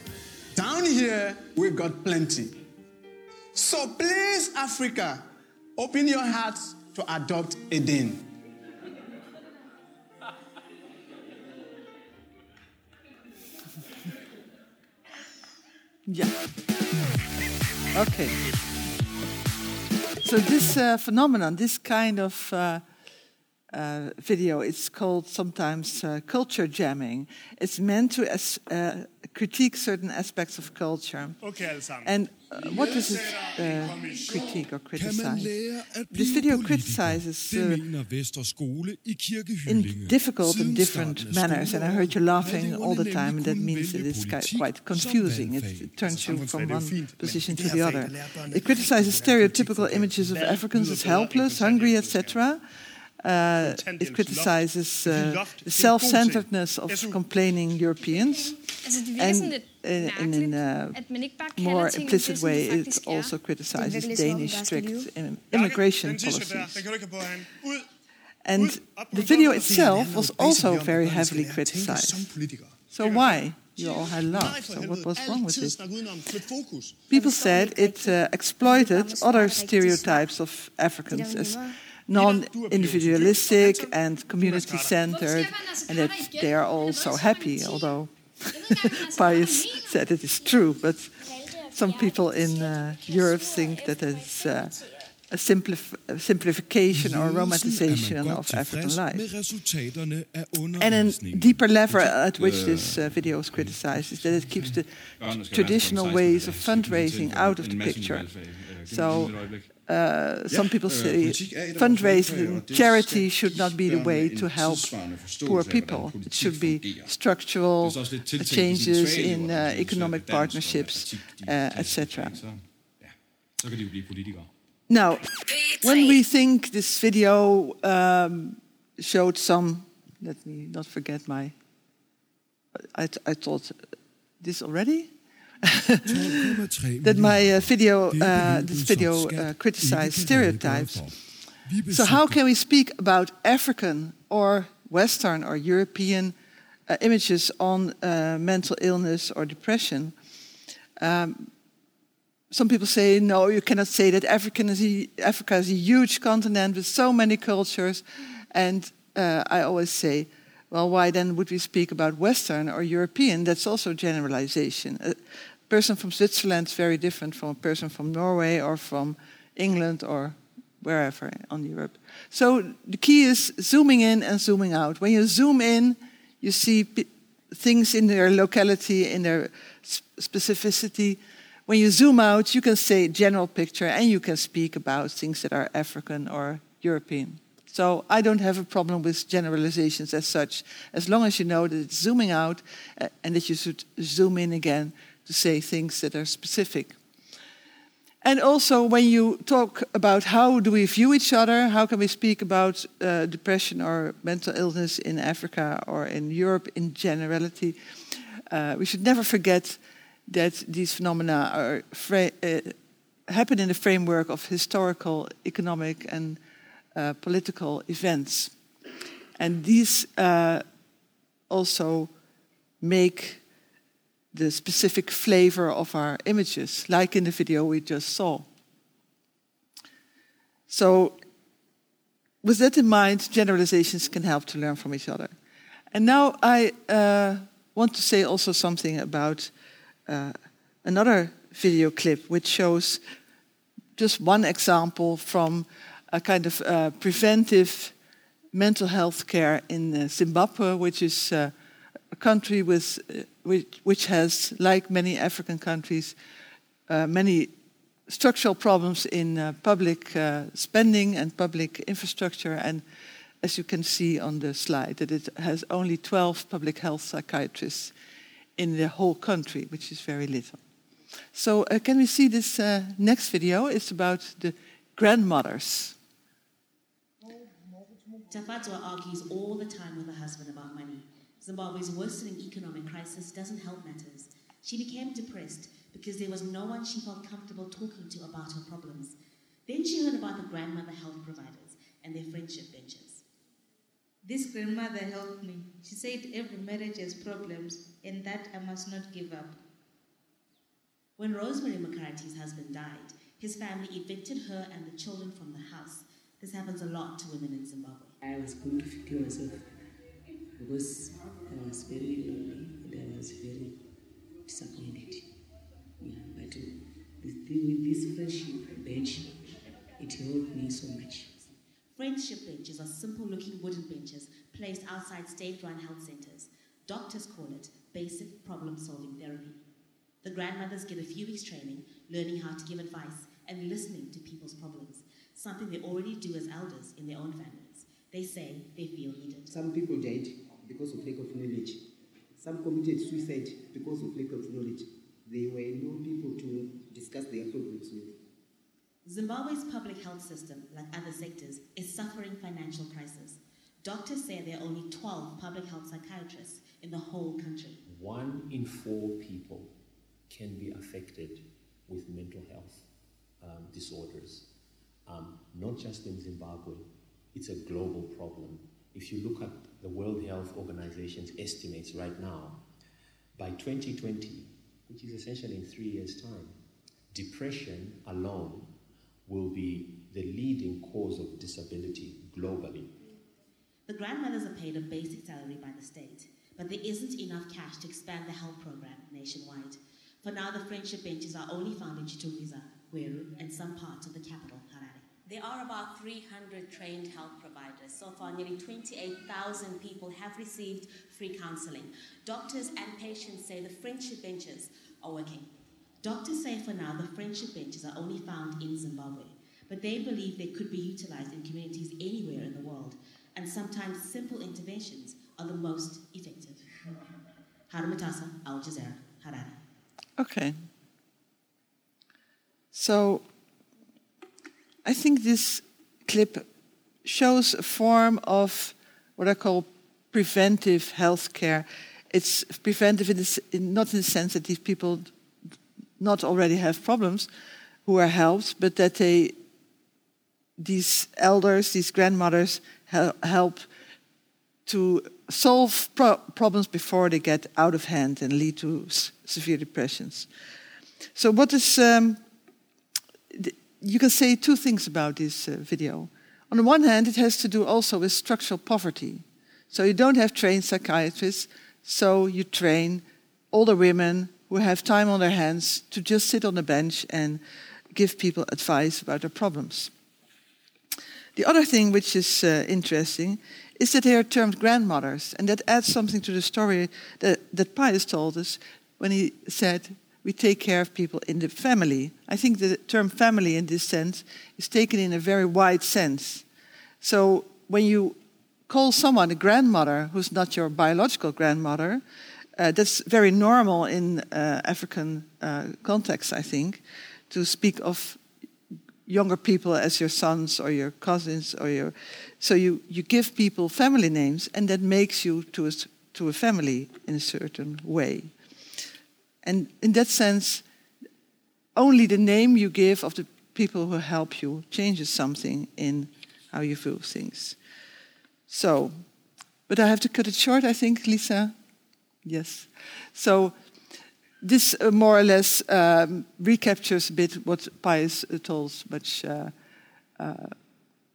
Down here, we got plenty. So please, Africa, open your hearts to adopt Eden. Yeah. Okay. So this uh, phenomenon, this kind of uh, uh, video, it's called sometimes uh, culture jamming. It's meant to as, uh, critique certain aspects of culture. Okay, and uh, what does it uh, critique or criticize? This video criticizes uh, in difficult and different manners, and I heard you laughing all the time, and that means it is quite confusing. It, it turns you from one position to the other. It criticizes stereotypical images of Africans as helpless, hungry, et cetera. Uh, it criticizes uh, the self-centeredness of complaining Europeans. And uh, in a more implicit way, it also criticizes Danish strict immigration policies. And the video itself was also very heavily criticized. So why? You all had laughed, so what was wrong with it? People said it uh, exploited other stereotypes of Africans as non-individualistic and community-centered, and that they are all so happy, although Pius said it is true, but some people in uh, Europe think that it's uh, a simplif- simplification or romanticization of African life. And a deeper level at which this uh, video is criticized is that it keeps the traditional ways of fundraising out of the picture. So Uh, some people say fundraising, charity should not be the way to help poor people. It should be structural changes in uh, economic partnerships, uh, et cetera. Now, when we think this video um, showed some... Let me not forget my... I, th- I thought this already... that my uh, video, uh, this video uh, criticized stereotypes. So how can we speak about African or Western or European uh, images on uh, mental illness or depression? Um, some people say, no, you cannot say that African is a, Africa is a huge continent with so many cultures. And uh, I always say, well, why then would we speak about Western or European? That's also generalization. Uh, A person from Switzerland is very different from a person from Norway or from England or wherever on Europe. So the key is zooming in and zooming out. When you zoom in, you see p- things in their locality, in their sp- specificity. When you zoom out, you can say general picture and you can speak about things that are African or European. So I don't have a problem with generalizations as such, as long as you know that it's zooming out uh, and that you should zoom in again to say things that are specific. And also when you talk about how do we view each other, how can we speak about uh, depression or mental illness in Africa or in Europe in generality, uh, we should never forget that these phenomena are fra- uh, happen in the framework of historical, economic and uh, political events. And these uh, also make the specific flavor of our images, like in the video we just saw. So with that in mind, generalizations can help to learn from each other. And now I uh, want to say also something about uh, another video clip, which shows just one example from a kind of uh, preventive mental health care in uh, Zimbabwe, which is uh, a country with... Uh, Which, which has, like many African countries, uh, many structural problems in uh, public uh, spending and public infrastructure. And as you can see on the slide, that it has only twelve public health psychiatrists in the whole country, which is very little. So uh, can we see this uh, next video? It's about the grandmothers. Tafatwa argues all the time with her husband about money. Zimbabwe's worsening economic crisis doesn't help matters. She became depressed because there was no one she felt comfortable talking to about her problems. Then she heard about the grandmother health providers and their friendship benches. This grandmother helped me. She said every marriage has problems and that I must not give up. When Rosemary McCarthy's husband died, his family evicted her and the children from the house. This happens a lot to women in Zimbabwe. I was going to figure myself because I was very lonely and I was very disappointed. Yeah, but with, the, with this friendship bench, it helped me so much. Friendship benches are simple-looking wooden benches placed outside state-run health centers. Doctors call it basic problem-solving therapy. The grandmothers get a few weeks training, learning how to give advice and listening to people's problems, something they already do as elders in their own families. They say they feel needed. Some people died because of lack of knowledge. Some committed suicide because of lack of knowledge. There were no people to discuss their problems with. Zimbabwe's public health system, like other sectors, is suffering financial crisis. Doctors say there are only twelve public health psychiatrists in the whole country. One in four people can be affected with mental health um, disorders. Um, not just in Zimbabwe, it's a global problem. If you look at the World Health Organization's estimates right now, by twenty twenty, which is essentially in three years' time, depression alone will be the leading cause of disability globally. The grandmothers are paid a basic salary by the state, but there isn't enough cash to expand the health program nationwide. For now, the friendship benches are only found in Chitungwiza, Weru, and some parts of the capital, Harare. There are about three hundred trained health providers. So far, nearly twenty-eight thousand people have received free counseling. Doctors and patients say the friendship benches are working. Doctors say for now the friendship benches are only found in Zimbabwe, but they believe they could be utilized in communities anywhere in the world, and sometimes simple interventions are the most effective. Harumatasa, Al Jazeera, Harare. Okay. So I think this clip shows a form of what I call preventive healthcare. It's preventive in this, in, not in the sense that these people not already have problems who are helped, but that they, these elders, these grandmothers, help to solve pro- problems before they get out of hand and lead to s- severe depressions. So what is... Um, You can say two things about this uh, video. On the one hand, it has to do also with structural poverty. So you don't have trained psychiatrists, so you train older women who have time on their hands to just sit on a bench and give people advice about their problems. The other thing which is uh, interesting is that they are termed grandmothers, and that adds something to the story that, that Pius told us when he said, we take care of people in the family. I think the term family in this sense is taken in a very wide sense. So when you call someone a grandmother who's not your biological grandmother, uh, that's very normal in uh, African uh, contexts, I think, to speak of younger people as your sons or your cousins or your... So you, you give people family names, and that makes you to a, to a family in a certain way. And in that sense, only the name you give of the people who help you changes something in how you view things. So, but I have to cut it short, I think, Lisa? Yes. So this uh, more or less um, recaptures a bit what Pius uh, told much uh, uh,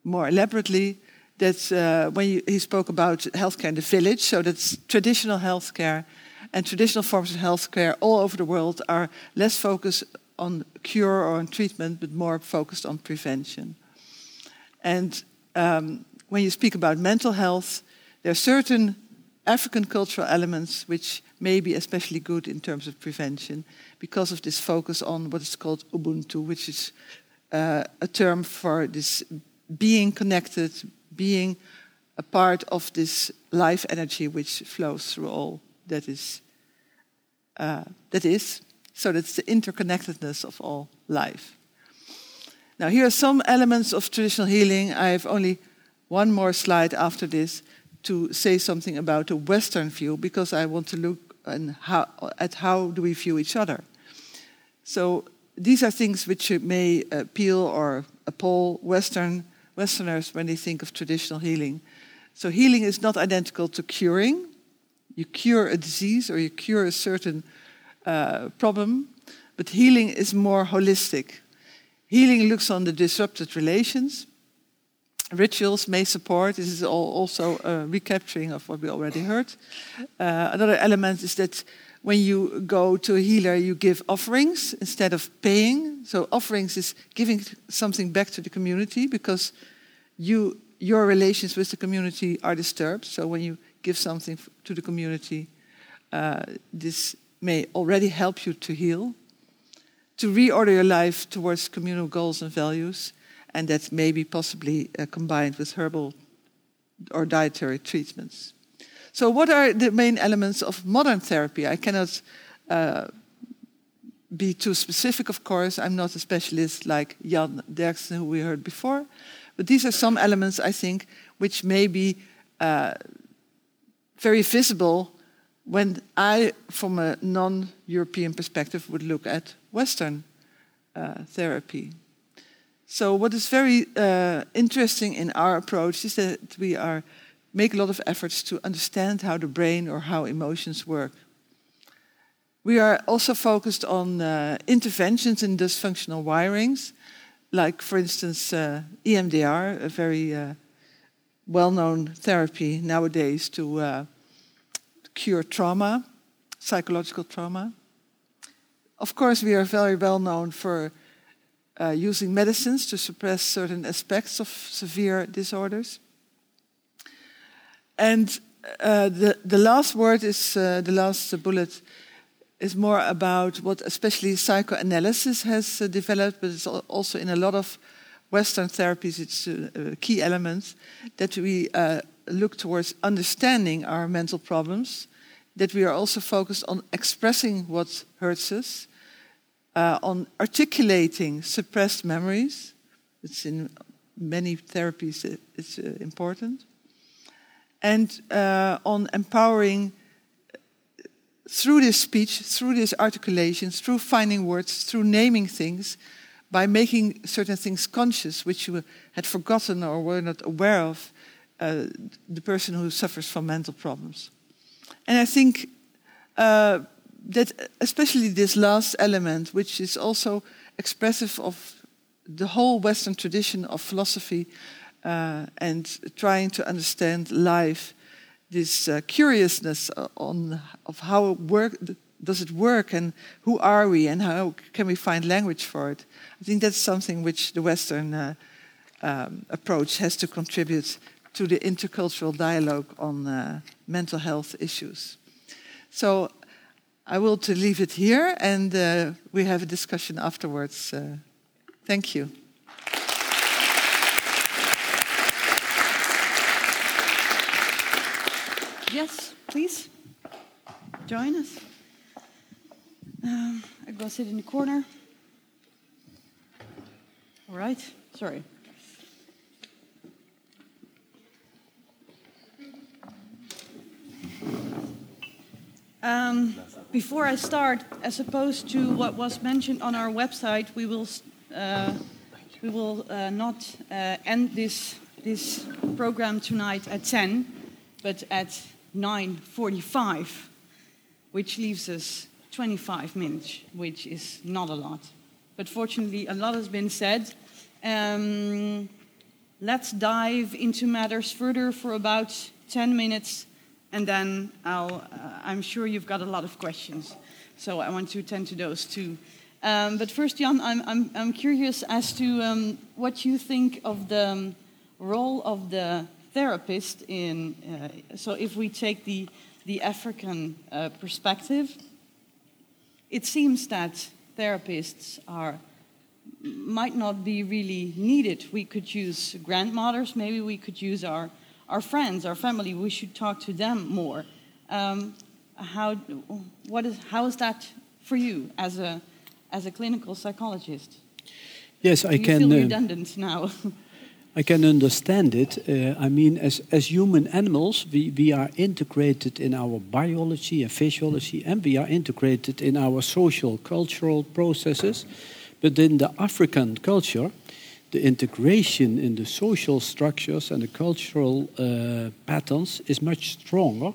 more elaborately, that uh, when you, he spoke about healthcare in the village, so that's traditional healthcare. And traditional forms of healthcare all over the world are less focused on cure or on treatment, but more focused on prevention. And um, when you speak about mental health, there are certain African cultural elements which may be especially good in terms of prevention because of this focus on what is called Ubuntu, which is uh, a term for this being connected, being a part of this life energy which flows through all that is. Uh, that is. So that's the interconnectedness of all life. Now, here are some elements of traditional healing. I have only one more slide after this to say something about the Western view, because I want to look and how, at how do we view each other. So these are things which may appeal or appall Western Westerners when they think of traditional healing. So healing is not identical to curing. You cure a disease or you cure a certain uh, problem, but healing is more holistic. Healing looks on the disrupted relations. Rituals may support. This is all also a recapturing of what we already heard. Uh, another element is that when you go to a healer, you give offerings instead of paying. So offerings is giving something back to the community, because you your relations with the community are disturbed. So when you give something to the community, uh, this may already help you to heal, to reorder your life towards communal goals and values, and that may be possibly uh, combined with herbal or dietary treatments. So what are the main elements of modern therapy? I cannot uh, be too specific, of course. I'm not a specialist like Jan Derksen, who we heard before. But these are some elements, I think, which may be uh, very visible when I, from a non-European perspective, would look at Western uh, therapy. So what is very uh, interesting in our approach is that we are make a lot of efforts to understand how the brain or how emotions work. We are also focused on uh, interventions in dysfunctional wirings, like, for instance, uh, E M D R, a very uh, well-known therapy nowadays to uh, cure trauma, psychological trauma. Of course, we are very well known for uh, using medicines to suppress certain aspects of severe disorders. And uh, the, the last word is, uh, the last bullet, is more about what especially psychoanalysis has uh, developed, but it's also in a lot of Western therapies, it's a key element, that we uh, look towards understanding our mental problems, that we are also focused on expressing what hurts us, uh, on articulating suppressed memories. It's in many therapies, it's uh, important. And uh, on empowering through this speech, through these articulations, through finding words, through naming things, by making certain things conscious, which you had forgotten or were not aware of, uh, the person who suffers from mental problems. And I think uh, that especially this last element, which is also expressive of the whole Western tradition of philosophy, Uh, and trying to understand life, this uh, curiousness on of how it work, does it work, and who are we, and how can we find language for it. I think that's something which the Western uh, um, approach has to contribute to the intercultural dialogue on uh, mental health issues. So I will to leave it here, and uh, we have a discussion afterwards. Uh, thank you. Yes, please, join us. Um, I go sit in the corner. All right, sorry. Um, before I start, as opposed to what was mentioned on our website, we will uh, we will uh, not uh, end this this program tonight at ten, but at nine forty-five, which leaves us twenty-five minutes, which is not a lot. But fortunately, a lot has been said. Um, let's dive into matters further for about ten minutes, and then I'll, uh, I'm sure you've got a lot of questions. So I want to attend to those too. Um, but first, Jan, I'm, I'm, I'm curious as to um, what you think of the um, role of the therapist in uh, so if we take the the African uh, perspective, it seems that therapists are might not be really needed. We could use grandmothers, maybe we could use our our friends, our family, we should talk to them more. Um, how, what is, how is that for you as a as a clinical psychologist? Yes, I you can. You feel redundant uh, now. I can understand it. Uh, I mean, as, as human animals, we, we are integrated in our biology and physiology, and we are integrated in our social, cultural processes. But in the African culture, the integration in the social structures and the cultural uh, patterns is much stronger.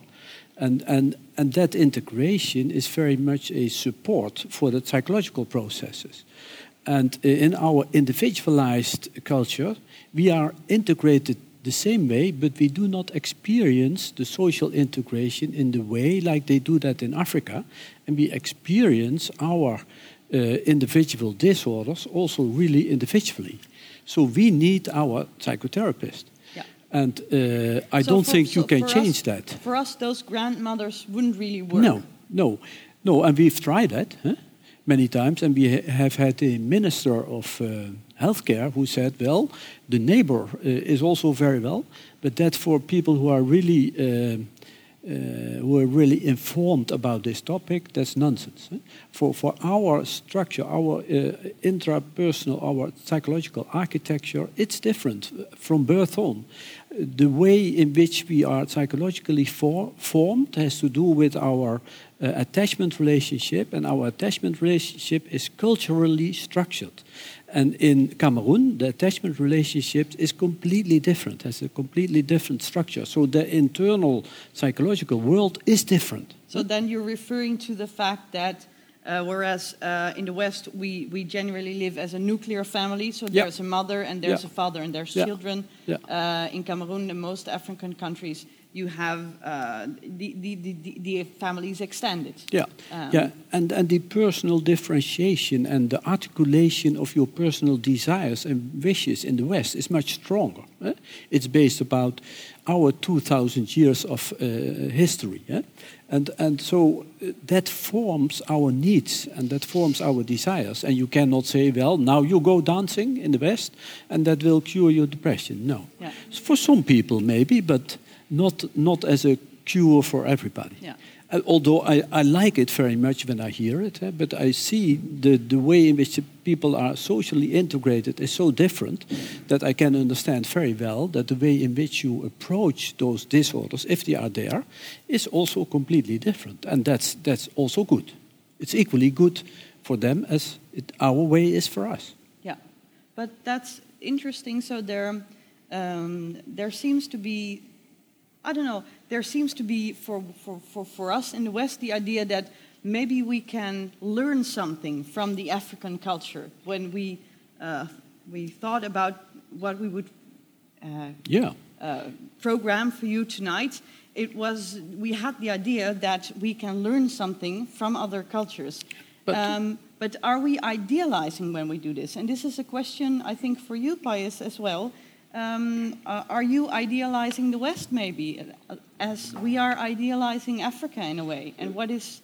And, and, and that integration is very much a support for the psychological processes. And in our individualized culture, we are integrated the same way, but we do not experience the social integration in the way like they do that in Africa. And we experience our uh, individual disorders also really individually. So we need our psychotherapist. Yeah. And uh, I so don't for, think so you can change us, that. For us, those grandmothers wouldn't really work. No, no, no. And we've tried that, huh? Many times, and we have had a minister of uh, healthcare who said, well, the neighbor uh, is also very well, but that for people who are really uh, uh, who are really informed about this topic, that's nonsense. Eh? For for our structure, our uh, intrapersonal, our psychological architecture, it's different from birth on. The way in which we are psychologically for, formed has to do with our uh, attachment relationship, and our attachment relationship is culturally structured. And in Cameroon, the attachment relationship is completely different, has a completely different structure. So the internal psychological world is different. So then you're referring to the fact that Uh, whereas uh, in the West, we, we generally live as a nuclear family. So yeah. There's a mother and there's yeah. a father and there's yeah. children. Yeah. Uh, in Cameroon, and most African countries, you have uh, the, the, the, the families extended. Yeah, um, yeah. And, and the personal differentiation and the articulation of your personal desires and wishes in the West is much stronger. Eh? It's based about our two thousand years of uh, history. Eh? And and so that forms our needs and that forms our desires. And you cannot say, well, now you go dancing in the West and that will cure your depression. No. Yeah. For some people maybe, but not not as a cure for everybody. Yeah. Uh, although I, I like it very much when I hear it, eh, but I see the, the way in which the people are socially integrated is so different that I can understand very well that the way in which you approach those disorders, if they are there, is also completely different. And that's that's also good. It's equally good for them as it, our way is for us. Yeah, but that's interesting. So there, um, there seems to be, I don't know, there seems to be, for, for, for, for us in the West, the idea that maybe we can learn something from the African culture when we uh, we thought about what we would uh, yeah. uh, program for you tonight. It was, we had the idea that we can learn something from other cultures. But, um, but are we idealizing when we do this? And this is a question, I think, for you, Pius, as well. Um, uh, are you idealizing the West, maybe, as we are idealizing Africa in a way? And what is,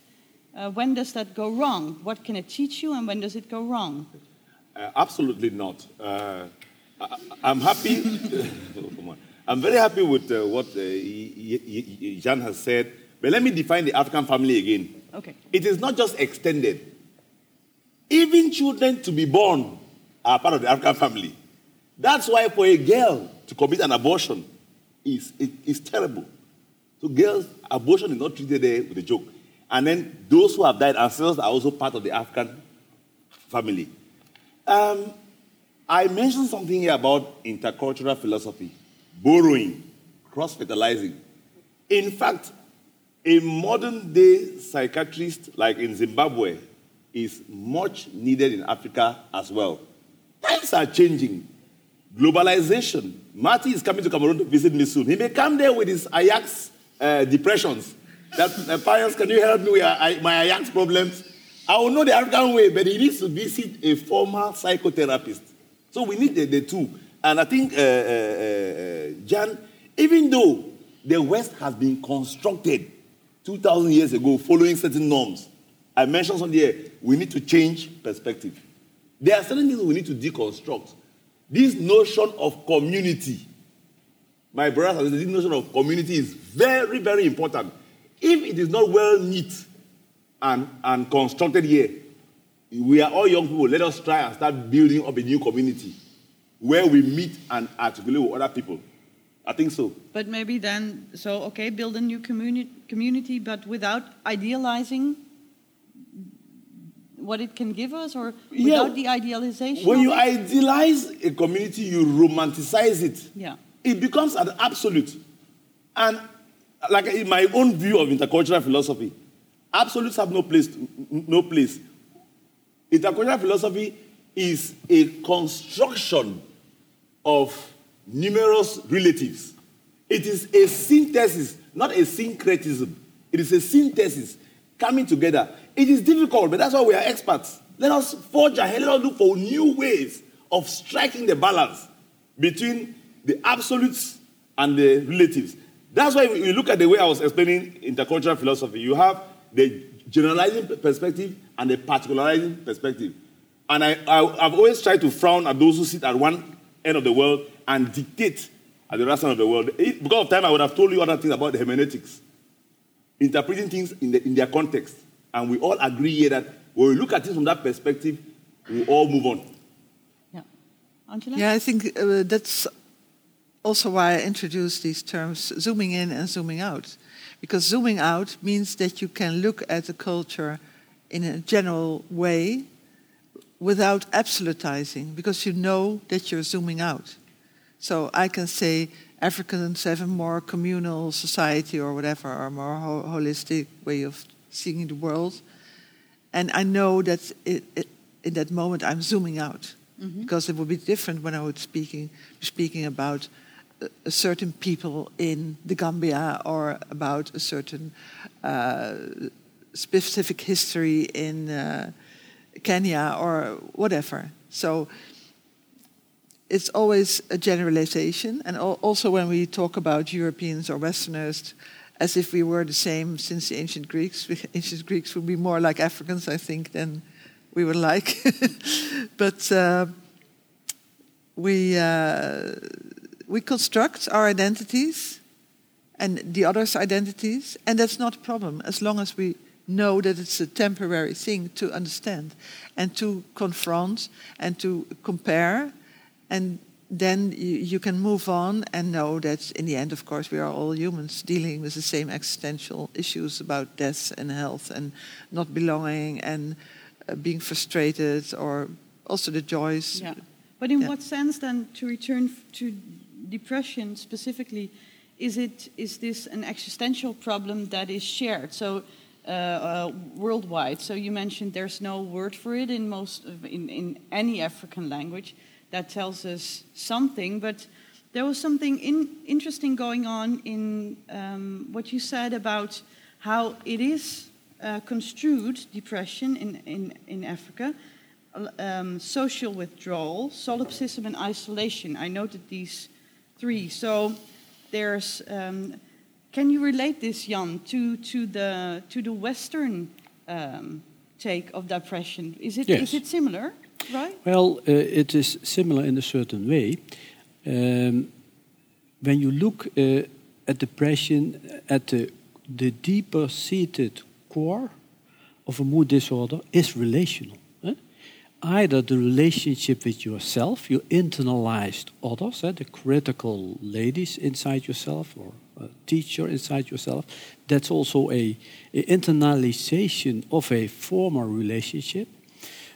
uh, when does that go wrong? What can it teach you, and when does it go wrong? Uh, absolutely not. Uh, I, I'm happy. I'm very happy with uh, what uh, Jan has said. But let me define the African family again. Okay. It is not just extended. Even children to be born are part of the African family. That's why for a girl to commit an abortion is it, it's terrible. So girls, abortion is not treated there with a joke. And then those who have died ancestors are also part of the African family. Um, I mentioned something here about intercultural philosophy, borrowing, cross-fertilizing. In fact, a modern-day psychiatrist like in Zimbabwe is much needed in Africa as well. Times are changing. Globalization. Marty is coming to Cameroon to visit me soon. He may come there with his Ajax uh, depressions. That, uh, parents, can you help me with I, my Ajax problems? I will know the African way, but he needs to visit a former psychotherapist. So we need the, the two. And I think, uh, uh, uh, Jan, even though the West has been constructed two thousand years ago following certain norms, I mentioned something here, we need to change perspective. There are certain things we need to deconstruct. This notion of community, my brothers, this notion of community is very, very important. If it is not well knit and, and constructed here, we are all young people. Let us try and start building up a new community where we meet and articulate with other people. I think so. But maybe then, so, okay, build a new communi- community, but without idealizing what it can give us, or yeah. without the idealization? When you it? idealize a community, you romanticize it. Yeah. It becomes an absolute. And like in my own view of intercultural philosophy, absolutes have no place. To, no place. Intercultural philosophy is a construction of numerous relatives. It is a synthesis, not a syncretism. It is a synthesis coming together. It is difficult, but that's why we are experts. Let us forge ahead. Let us look for new ways of striking the balance between the absolutes and the relatives. That's why we look at the way I was explaining intercultural philosophy. You have the generalizing perspective and the particularizing perspective. And I, I, I've always tried to frown at those who sit at one end of the world and dictate at the other side of the world. It, because of time, I would have told you other things about the hermeneutics, interpreting things in, the, in their context. And we all agree here that when we look at things from that perspective, we all move on. Yeah. Angela? Yeah, I think uh, that's also why I introduced these terms, zooming in and zooming out. Because zooming out means that you can look at the culture in a general way without absolutizing, because you know that you're zooming out. So I can say Africans have a more communal society or whatever, or a more ho- holistic way of seeing the world. And I know that it, it, in that moment I'm zooming out, mm-hmm. because it would be different when I would speaking speaking about a certain people in the Gambia or about a certain uh, specific history in uh, Kenya or whatever. So it's always a generalization. And also when we talk about Europeans or Westerners as if we were the same since the ancient Greeks, ancient Greeks would be more like Africans, I think, than we would like. But uh, we... Uh, We construct our identities and the others' identities, and that's not a problem as long as we know that it's a temporary thing to understand and to confront and to compare, and then you, you can move on and know that in the end, of course, we are all humans dealing with the same existential issues about death and health and not belonging and uh, being frustrated, or also the joys. Yeah. But in yeah. what sense then, to return to depression specifically, is it is this an existential problem that is shared, so uh, uh, worldwide? So you mentioned there's no word for it in most of, in, in any African language. That tells us something. But there was something in, interesting going on in um, what you said about how it is uh, construed, depression in in, in Africa. Um, social withdrawal, solipsism, and isolation. I noted these three. So there's. Um, can you relate this, Jan, to to the to the Western um, take of depression? Is it yes. is it similar? Right. Well, uh, it is similar in a certain way. Um, when you look uh, at depression, at the the deeper seated core of a mood disorder is relational. Either the relationship with yourself, your internalized others, eh, the critical ladies inside yourself or a teacher inside yourself. That's also a, a internalization of a former relationship.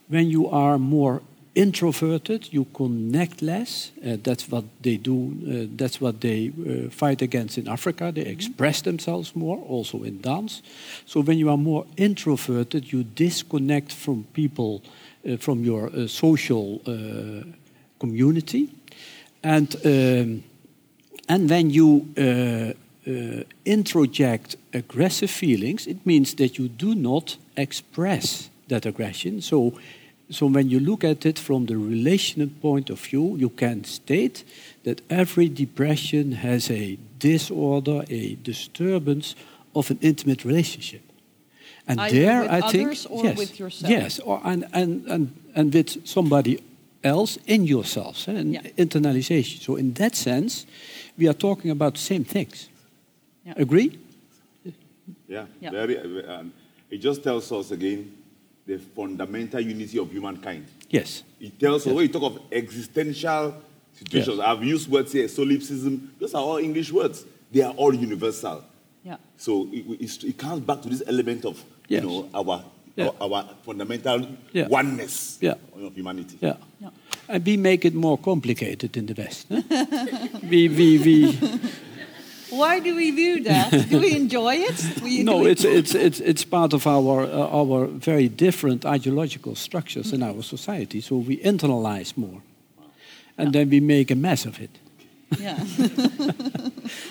When you are more introverted, you connect less. Uh, that's what they do. Uh, that's what they uh, fight against in Africa. They express mm-hmm. themselves more, also in dance. So when you are more introverted, you disconnect from people... Uh, from your uh, social uh, community, and um, and when you uh, uh, introject aggressive feelings, it means that you do not express that aggression. So, so when you look at it from the relational point of view, you can state that every depression has a disorder, a disturbance of an intimate relationship. And either there, with I others think, or yes, with yourself. Yes, or and, and and and with somebody else in yourselves. And yeah. Internalization. So in that sense, we are talking about the same things. Yeah. Agree? Yeah. yeah. Very, um, it just tells us again the fundamental unity of humankind. Yes. It tells us, yes. when you talk of existential situations, yes. I've used words here, solipsism, those are all English words. They are all universal. Yeah. So it, it comes back to this element of, yes. you know, our... Yeah. Our fundamental yeah. oneness yeah. of humanity. Yeah. Yeah. And we make it more complicated in the West. Huh? we, we, we. Why do we do that? Do we enjoy it? We, no, it's, it's it's it's part of our uh, our very different ideological structures mm-hmm. in our society. So we internalize more, and yeah. then we make a mess of it. Yeah.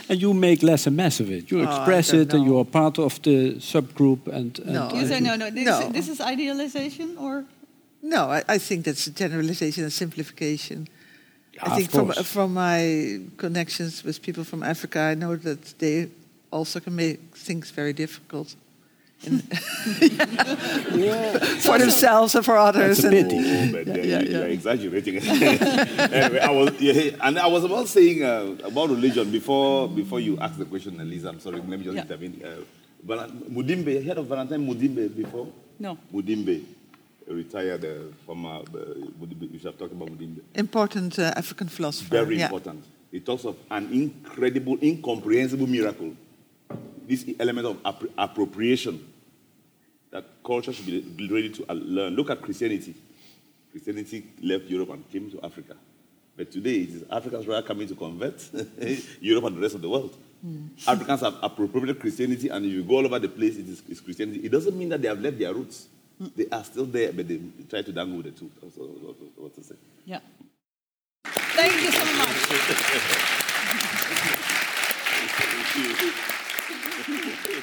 And you make less a mess of it. You express oh, it, know. and you are part of the subgroup. And, and no. You say no, no. This, no. this is idealization, or no? I, I think that's generalization and simplification. Yeah, I think of course. from from my connections with people from Africa, I know that they also can make things very difficult. yeah. Yeah. For themselves and for others. And oh, but yeah, yeah, yeah. You're exaggerating. Anyway, I was, yeah, and I was about saying uh, about religion before before you asked the question, Elisa. I'm sorry, let me just yeah. intervene. Uh, Mudimbe, heard of Valentine Mudimbe before? No. Mudimbe, retired uh, former. Uh, Mudimbe, you should have talked about Mudimbe. Important uh, African philosopher. Very yeah. important. He talks of an incredible, incomprehensible miracle. This element of app- appropriation. That culture should be ready to learn. Look at Christianity. Christianity left Europe and came to Africa. But today, it is Africans rather coming to convert Europe and the rest of the world. Mm. Africans have appropriated Christianity, and if you go all over the place, it is it's Christianity. It doesn't mean that they have left their roots. Mm. They are still there, but they try to dangle with the two. That's what to say. Yeah. Thank you so much.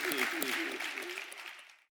Thank you.